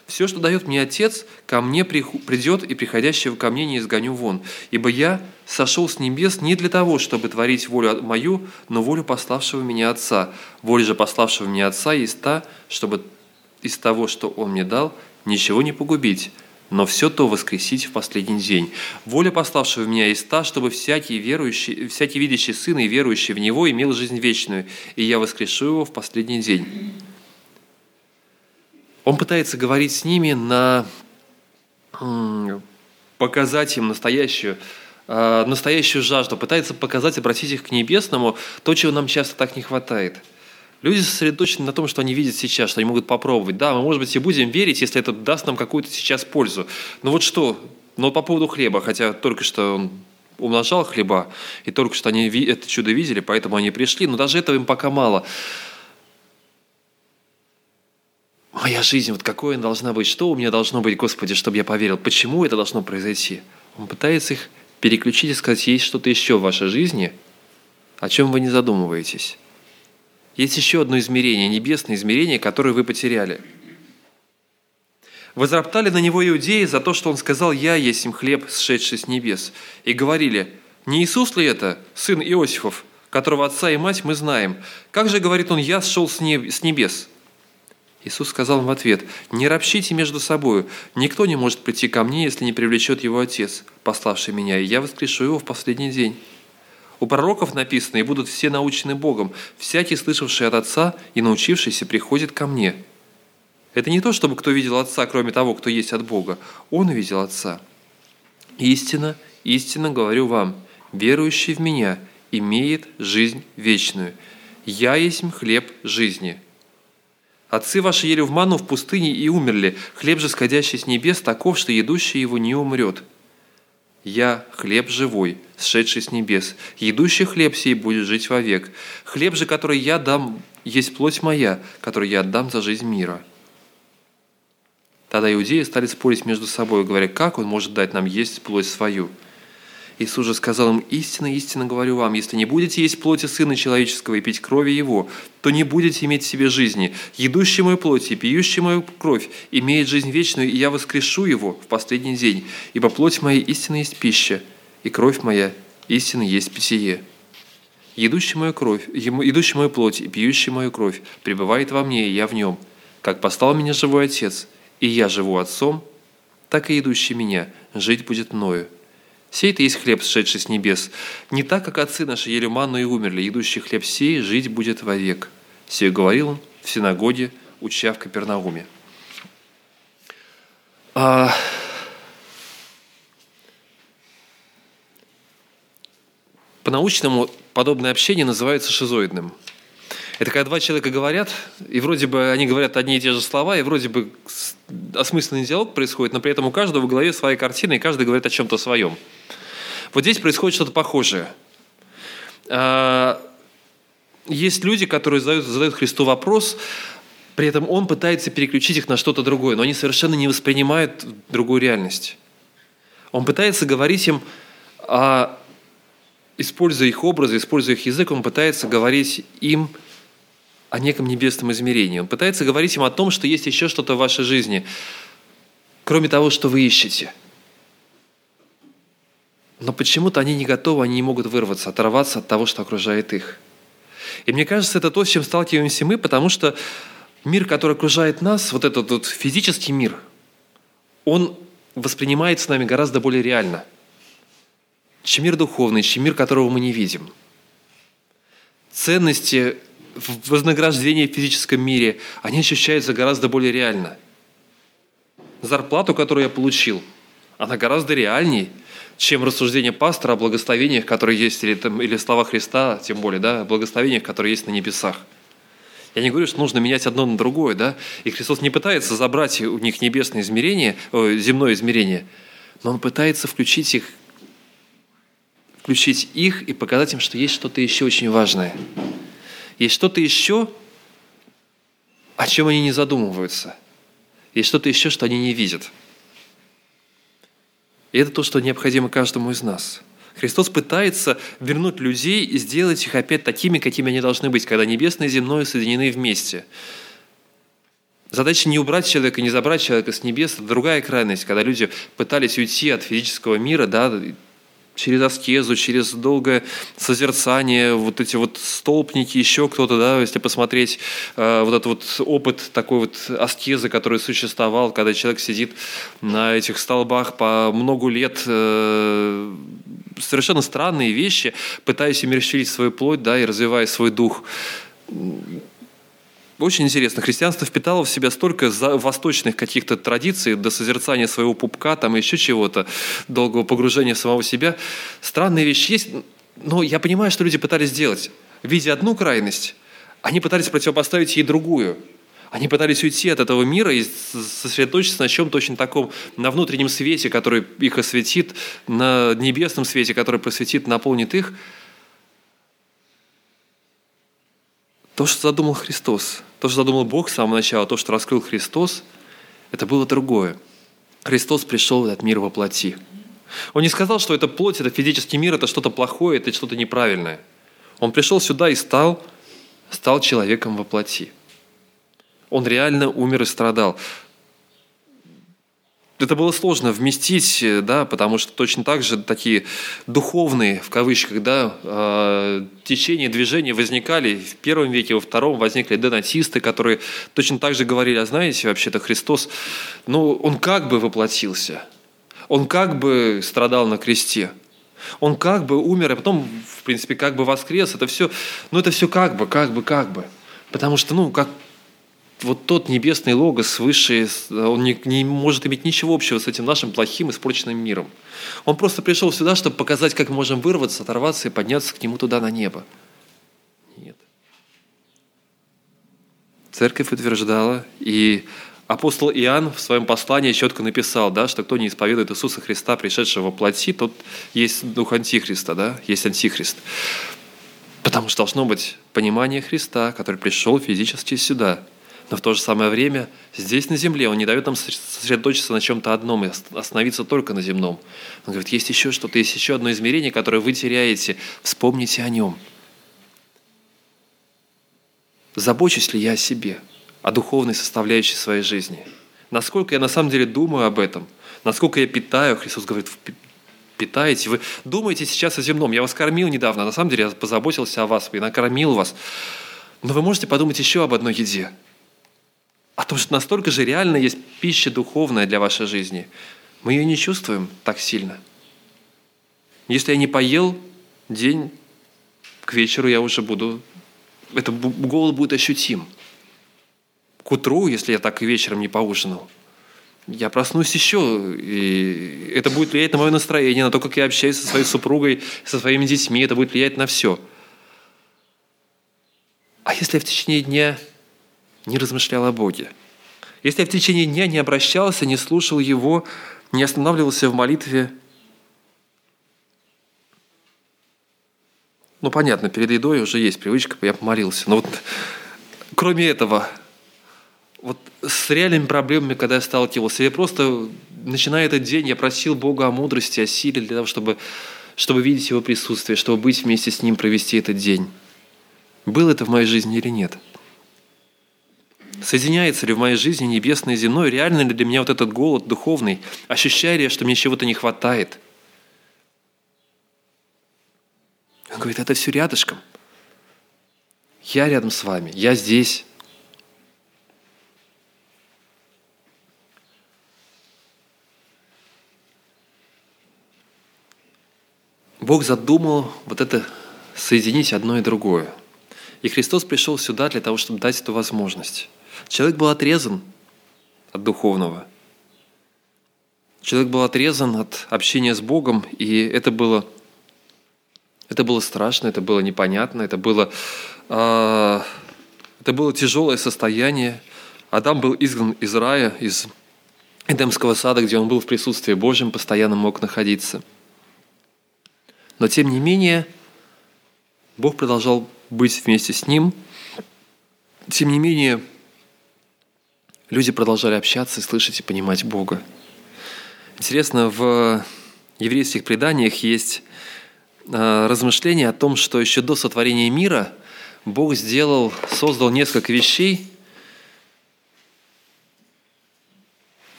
Все, что дает мне Отец, ко мне придет, и приходящего ко мне не изгоню вон. Ибо я сошел с небес не для того, чтобы творить волю мою, но волю пославшего меня Отца. Воля же пославшего меня Отца есть та, чтобы из того, что Он мне дал, ничего не погубить, но все то воскресить в последний день. Воля пославшего меня есть та, чтобы всякий верующий, всякий видящий Сына и верующий в Него имел жизнь вечную, и я воскрешу его в последний день». Он пытается говорить с ними, на, показать им настоящую, настоящую жажду, пытается показать, обратить их к небесному, то, чего нам часто так не хватает. Люди сосредоточены на том, что они видят сейчас, что они могут попробовать. Да, мы, может быть, и будем верить, если это даст нам какую-то сейчас пользу. Но вот что, но по поводу хлеба, хотя только что он умножал хлеба, и только что они это чудо видели, поэтому они пришли, но даже этого им пока мало. Моя жизнь, вот какой она должна быть, что у меня должно быть, Господи, чтобы я поверил, почему это должно произойти? Он пытается их переключить и сказать: есть что-то еще в вашей жизни, о чем вы не задумываетесь. Есть еще одно измерение, небесное измерение, которое вы потеряли. Возроптали на него иудеи за то, что он сказал: «Я есть им хлеб, сшедший с небес». И говорили: «Не Иисус ли это, сын Иосифов, которого отца и мать мы знаем? Как же, говорит он, я сшел с небес?» Иисус сказал им в ответ: «Не ропщите между собою. Никто не может прийти ко мне, если не привлечет его Отец, пославший меня, и я воскрешу его в последний день. У пророков написано: и будут все научены Богом. Всякий, слышавший от Отца и научившийся, приходит ко мне». Это не то, чтобы кто видел Отца, кроме того, кто есть от Бога. Он увидел Отца. «Истинно, истинно говорю вам, верующий в меня имеет жизнь вечную. Я есть хлеб жизни. Отцы ваши ели в ману в пустыне и умерли. Хлеб же, сходящий с небес, таков, что едущий его не умрет. Я хлеб живой, сшедший с небес. Едущий хлеб сей будет жить вовек. Хлеб же, который я дам, есть плоть моя, которую я отдам за жизнь мира». Тогда иудеи стали спорить между собой, говоря: «Как он может дать нам есть плоть свою?» Иисус же сказал им: «Истинно, истинно говорю вам, если не будете есть плоти Сына Человеческого и пить крови Его, то не будете иметь в себе жизни. Едущий мою плоть и пьющий мою кровь имеет жизнь вечную, и я воскрешу его в последний день. Ибо плоть моя истинно есть пища, и кровь моя истинно есть питье. Едущий мою кровь, едущий мою плоть и пьющий мою кровь пребывает во мне, и я в нем. Как послал меня живой Отец, и я живу Отцом, так и едущий меня жить будет мною. Сей-то есть хлеб, сшедший с небес. Не так, как отцы наши ели манну и умерли. Едущий хлеб сей жить будет вовек». Сей говорил он в синагоге, уча в Капернауме. А... По-научному подобное общение называется шизоидным. Это когда два человека говорят, и вроде бы они говорят одни и те же слова, и вроде бы осмысленный диалог происходит, но при этом у каждого в голове своя картина, и каждый говорит о чем-то своем. Вот здесь происходит что-то похожее. Есть люди, которые задают, задают Христу вопрос, при этом Он пытается переключить их на что-то другое, но они совершенно не воспринимают другую реальность. Он пытается говорить им о... Используя их образы, используя их язык, он пытается говорить им о неком небесном измерении. Он пытается говорить им о том, что есть еще что-то в вашей жизни, кроме того, что вы ищете. Но почему-то они не готовы, они не могут вырваться, оторваться от того, что окружает их. И мне кажется, это то, с чем сталкиваемся мы, потому что мир, который окружает нас, вот этот вот физический мир, он воспринимается нами гораздо более реально, чем мир духовный, чем мир, которого мы не видим. Ценности, вознаграждения в физическом мире, они ощущаются гораздо более реально. Зарплату, которую я получил, она гораздо реальней, чем рассуждение пастора о благословениях, которые есть, или, там, или слова Христа, тем более, да, о благословениях, которые есть на небесах. Я не говорю, что нужно менять одно на другое, да, и Христос не пытается забрать у них небесное измерение, о, земное измерение, но Он пытается включить их, включить их и показать им, что есть что-то еще очень важное. Есть что-то еще, о чем они не задумываются. Есть что-то еще, что они не видят. И это то, что необходимо каждому из нас. Христос пытается вернуть людей и сделать их опять такими, какими они должны быть, когда небесное и земное соединены вместе. Задача не убрать человека, не забрать человека с небес. Это другая крайность, когда люди пытались уйти от физического мира, да, через аскезу, через долгое созерцание, вот эти вот столпники, еще кто-то, да, если посмотреть э, вот этот вот опыт такой вот аскезы, который существовал, когда человек сидит на этих столбах по много лет, э, совершенно странные вещи, пытаясь умерщвлять свою плоть, да, и развивая свой дух. Очень интересно, христианство впитало в себя столько восточных каких-то традиций, до созерцания своего пупка, там еще чего-то, долгого погружения в самого себя. Странные вещи есть, но я понимаю, что люди пытались сделать. Видя одну крайность, они пытались противопоставить ей другую. Они пытались уйти от этого мира и сосредоточиться на чем-то очень таком, на внутреннем свете, который их осветит, на небесном свете, который просветит, наполнит их. То, что задумал Христос, то, что задумал Бог с самого начала, то, что раскрыл Христос, это было другое. Христос пришел в этот мир во плоти. Он не сказал, что это плоть, это физический мир, это что-то плохое, это что-то неправильное. Он пришел сюда и стал, стал человеком во плоти. Он реально умер и страдал. Это было сложно вместить, да, потому что точно так же такие «духовные», в кавычках, да, течения, движения возникали в первом веке, во втором возникли донатисты, которые точно так же говорили, а знаете, вообще-то Христос, ну, Он как бы воплотился, Он как бы страдал на кресте, Он как бы умер, а потом, в принципе, как бы воскрес, это все, ну, это все как бы, как бы, как бы, потому что, ну, как вот тот небесный логос высший, он не, не может иметь ничего общего с этим нашим плохим, испорченным миром. Он просто пришел сюда, чтобы показать, как мы можем вырваться, оторваться и подняться к нему туда, на небо. Нет. Церковь утверждала, и апостол Иоанн в своем послании четко написал, да, что кто не исповедует Иисуса Христа, пришедшего во плоти, тот есть дух антихриста, да, есть антихрист. Потому что должно быть понимание Христа, который пришел физически сюда. Но в то же самое время здесь, на земле, Он не дает нам сосредоточиться на чем-то одном и остановиться только на земном. Он говорит, есть еще что-то, есть еще одно измерение, которое вы теряете. Вспомните о нем. Забочусь ли я о себе, о духовной составляющей своей жизни? Насколько я на самом деле думаю об этом? Насколько я питаю? Христос говорит, питаете. Вы думаете сейчас о земном. Я вас кормил недавно, на самом деле я позаботился о вас, я накормил вас. Но вы можете подумать еще об одной еде. А то, что настолько же реально есть пища духовная для вашей жизни. Мы ее не чувствуем так сильно. Если я не поел день, к вечеру я уже буду... Это голод будет ощутим. К утру, если я так и вечером не поужинал, я проснусь еще, и это будет влиять на мое настроение, на то, как я общаюсь со своей супругой, со своими детьми, это будет влиять на все. А если я в течение дня... не размышлял о Боге. Если я в течение дня не обращался, не слушал Его, не останавливался в молитве. Ну, понятно, перед едой уже есть привычка, я помолился. Но вот кроме этого, вот с реальными проблемами, когда я сталкивался, я просто, начиная этот день, я просил Бога о мудрости, о силе, для того, чтобы, чтобы видеть Его присутствие, чтобы быть вместе с Ним, провести этот день. Было это в моей жизни или нет? Соединяется ли в моей жизни небесное и земное? Реально ли для меня вот этот голод духовный? Ощущаю ли я, что мне чего-то не хватает? Он говорит, это все рядышком. Я рядом с вами, я здесь. Бог задумал вот это соединить одно и другое. И Христос пришел сюда для того, чтобы дать эту возможность. Человек был отрезан от духовного. Человек был отрезан от общения с Богом, и это было, это было страшно, это было непонятно, это было, э, это было тяжелое состояние. Адам был изгнан из рая, из Эдемского сада, где он был в присутствии Божьем, постоянно мог находиться. Но тем не менее, Бог продолжал быть вместе с ним. Тем не менее, люди продолжали общаться и слышать и понимать Бога. Интересно, в еврейских преданиях есть размышление о том, что еще до сотворения мира Бог сделал, создал несколько вещей,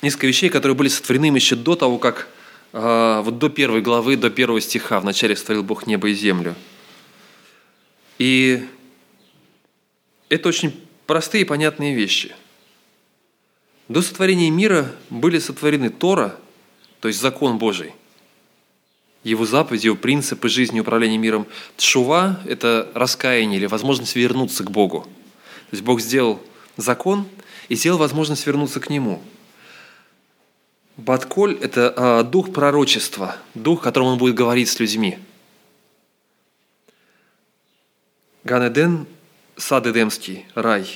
несколько вещей, которые были сотворены им еще до того, как вот до первой главы, до первого стиха «Вначале сотворил Бог небо и землю». И это очень простые и понятные вещи. До сотворения мира были сотворены Тора, то есть закон Божий, его заповеди, его принципы жизни, управления миром. Тшува – это раскаяние или возможность вернуться к Богу. То есть Бог сделал закон и сделал возможность вернуться к Нему. Батколь – это дух пророчества, дух, которым он будет говорить с людьми. Ган-Эден, сад Эдемский, рай.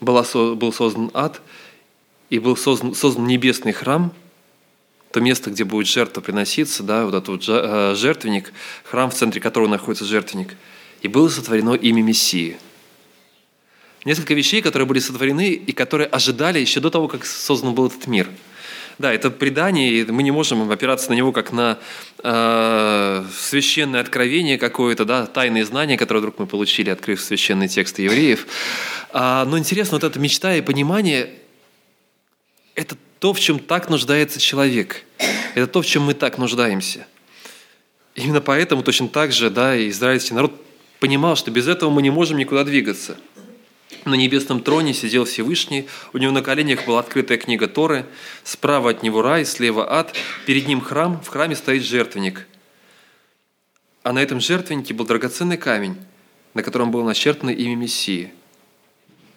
Был создан ад, и был создан, создан небесный храм, то место, где будет жертва приноситься, да, вот этот вот жертвенник, храм, в центре которого находится жертвенник, и было сотворено имя Мессии. Несколько вещей, которые были сотворены и которые ожидали еще до того, как создан был этот мир. Да, это предание, и мы не можем опираться на него как на э, священное откровение какое-то, да, тайные знания, которые вдруг мы получили, открыв священные тексты евреев. А, но интересно, вот эта мечта и понимание – это то, в чем так нуждается человек. Это то, в чем мы так нуждаемся. Именно поэтому точно так же, да, и израильский народ понимал, что без этого мы не можем никуда двигаться. На небесном троне сидел Всевышний, у него на коленях была открытая книга Торы, справа от него рай, слева ад, перед ним храм, в храме стоит жертвенник. А на этом жертвеннике был драгоценный камень, на котором было начертано имя Мессии.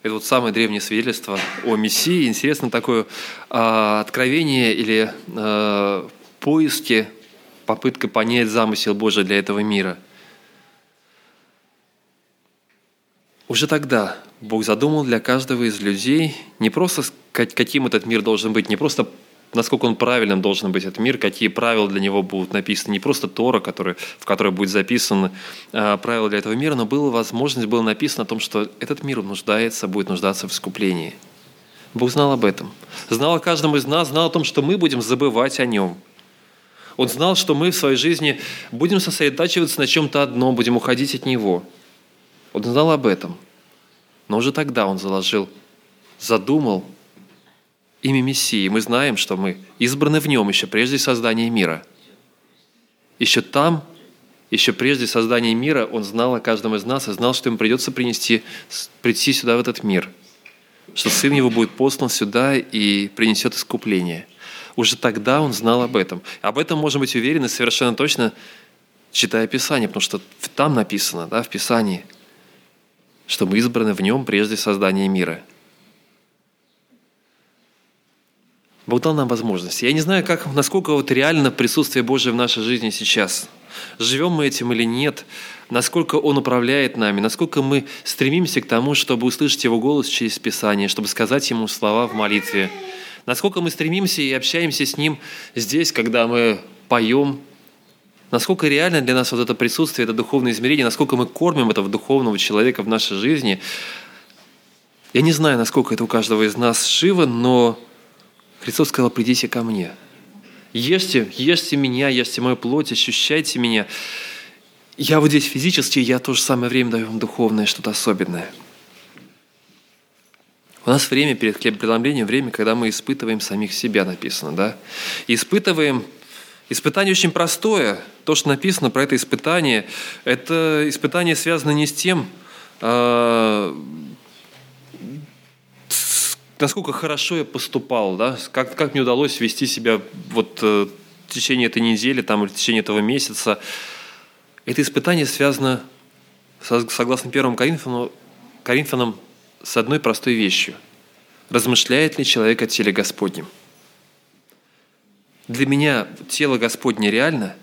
Это вот самое древнее свидетельство о Мессии. Интересно такое э, откровение или э, поиски, попытка понять замысел Божий для этого мира. Уже тогда Бог задумал для каждого из людей не просто, каким этот мир должен быть, не просто, насколько он правильным должен быть, этот мир, какие правила для него будут написаны, не просто Тора, который, в которой будет записаны э, правила для этого мира, но была возможность, было написано о том, что этот мир нуждается, будет нуждаться в искуплении. Бог знал об этом. Знал о каждом из нас, знал о том, что мы будем забывать о нем. Он знал, что мы в своей жизни будем сосредотачиваться на чем-то одном, будем уходить от него. Он знал об этом. Но уже тогда он заложил, задумал имя Мессии. Мы знаем, что мы избраны в нем еще прежде создания мира. Еще там, еще прежде создания мира, он знал о каждом из нас и знал, что ему придется принести, прийти сюда, в этот мир. Что Сын его будет послан сюда и принесет искупление. Уже тогда он знал об этом. Об этом можем быть уверены совершенно точно, читая Писание, потому что там написано, да, в Писании, что мы избраны в нем прежде создания мира. Бог дал нам возможность. Я не знаю, как, насколько вот реально присутствие Божие в нашей жизни сейчас. Живем мы этим или нет, насколько Он управляет нами, насколько мы стремимся к тому, чтобы услышать Его голос через Писание, чтобы сказать Ему слова в молитве. Насколько мы стремимся и общаемся с Ним здесь, когда мы поем. Насколько реально для нас вот это присутствие, это духовное измерение, насколько мы кормим этого духовного человека в нашей жизни. Я не знаю, насколько это у каждого из нас живо, но Христос сказал: «Придите ко мне». Ешьте, ешьте меня, ешьте мою плоть, ощущайте меня. Я вот здесь физически, я в то же самое время даю вам духовное, что-то особенное. У нас время перед хлебопреломлением, время, когда мы испытываем самих себя, написано, да? Испытываем. Испытание очень простое. То, что написано про это испытание, это испытание связано не с тем, насколько хорошо я поступал, да? как, как мне удалось вести себя вот в течение этой недели там, или в течение этого месяца. Это испытание связано, согласно первому Коринфянам, Коринфянам, с одной простой вещью. Размышляет ли человек о теле Господнем? Для меня тело Господне реально,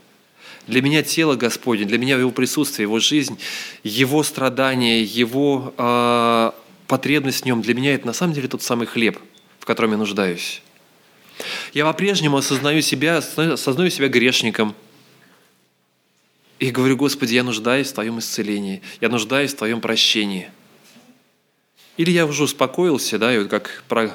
для меня тело Господне, для меня Его присутствие, Его жизнь, Его страдания, Его э, потребность в Нем, для меня это на самом деле тот самый хлеб, в котором я нуждаюсь. Я по-прежнему осознаю себя, осознаю себя грешником и говорю: Господи, я нуждаюсь в Твоем исцелении, я нуждаюсь в Твоем прощении. Или я уже успокоился, да, и вот как про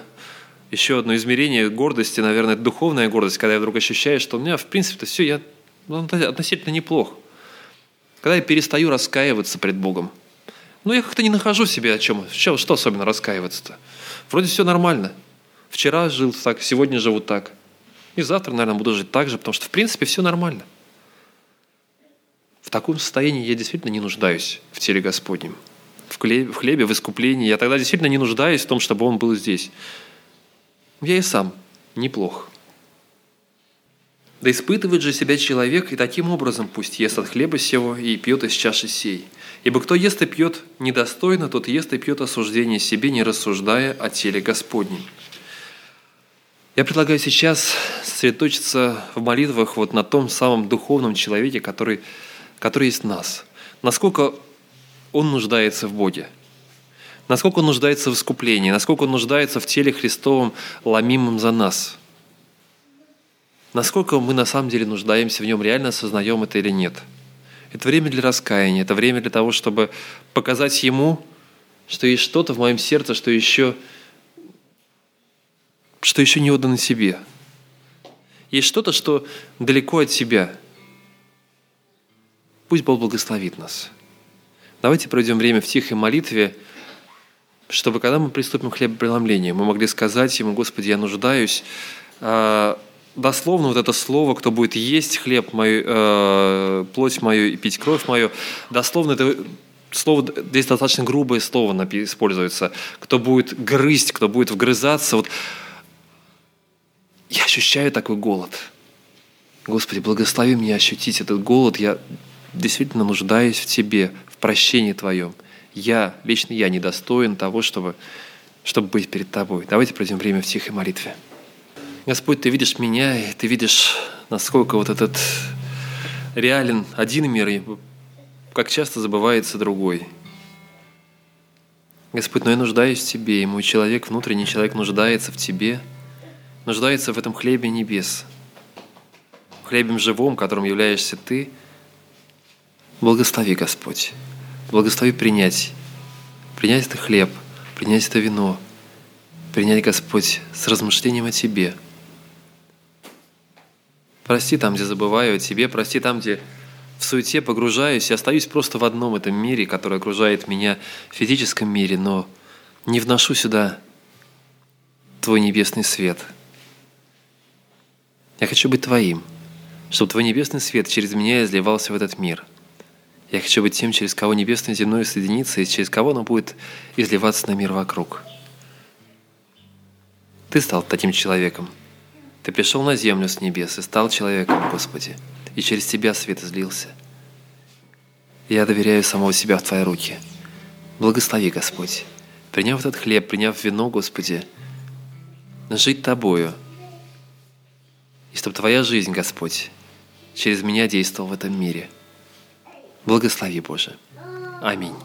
еще одно измерение гордости, наверное, это духовная гордость, когда я вдруг ощущаю, что у меня, в принципе-то, все, я ну, относительно неплох. Когда я перестаю раскаиваться пред Богом. Ну, я как-то не нахожу себе о чем. Что, что особенно раскаиваться-то? Вроде все нормально. Вчера жил так, сегодня живу так. И завтра, наверное, буду жить так же, потому что, в принципе, все нормально. В таком состоянии я действительно не нуждаюсь в теле Господнем, в хлебе, в искуплении. Я тогда действительно не нуждаюсь в том, чтобы Он был здесь. Я и сам неплох. Да испытывает же себя человек, и таким образом пусть ест от хлеба сего и пьет из чаши сей. Ибо кто ест и пьет недостойно, тот ест и пьет осуждение себе, не рассуждая о теле Господнем. Я предлагаю сейчас сосредоточиться в молитвах вот на том самом духовном человеке, который, который есть в нас. Насколько он нуждается в Боге, насколько он нуждается в искуплении, насколько он нуждается в теле Христовом, ломимом за нас. Насколько мы на самом деле нуждаемся в нем, реально осознаем это или нет. Это время для раскаяния, это время для того, чтобы показать ему, что есть что-то в моем сердце, что еще, что еще не отдано себе. Есть что-то, что далеко от себя. Пусть Бог благословит нас. Давайте пройдем время в тихой молитве, чтобы когда мы приступим к хлебопреломлению, мы могли сказать ему: «Господи, я нуждаюсь». Дословно вот это слово, кто будет есть хлеб мою, э, плоть мою и пить кровь мою, дословно это слово, здесь достаточно грубое слово используется. Кто будет грызть, кто будет вгрызаться. Вот. Я ощущаю такой голод. Господи, благослови меня ощутить этот голод. Я действительно нуждаюсь в Тебе, в прощении Твоем. Я, лично я, недостоин того, чтобы, чтобы быть перед Тобой. Давайте пройдем время в тихой молитве. Господь, Ты видишь меня, и Ты видишь, насколько вот этот реален один мир, и как часто забывается другой. Господь, но я нуждаюсь в Тебе, и мой человек, внутренний человек, нуждается в Тебе, нуждается в этом хлебе небес, в хлебе живом, которым являешься Ты. Благослови, Господь, благослови принять, принять это хлеб, принять это вино, принять, Господь, с размышлением о Тебе. Прости там, где забываю о Тебе, прости там, где в суете погружаюсь и остаюсь просто в одном этом мире, который окружает меня в физическом мире, но не вношу сюда Твой небесный свет. Я хочу быть Твоим, чтобы Твой небесный свет через меня изливался в этот мир. Я хочу быть тем, через кого небесное и земное соединится, и через кого оно будет изливаться на мир вокруг. Ты стал таким человеком. Ты пришел на землю с небес и стал человеком, Господи. И через Тебя свет излился. Я доверяю самого себя в Твои руки. Благослови, Господь. Приняв этот хлеб, приняв вино, Господи, жить Тобою. И чтобы Твоя жизнь, Господь, через меня действовала в этом мире. Благослови, Боже. Аминь.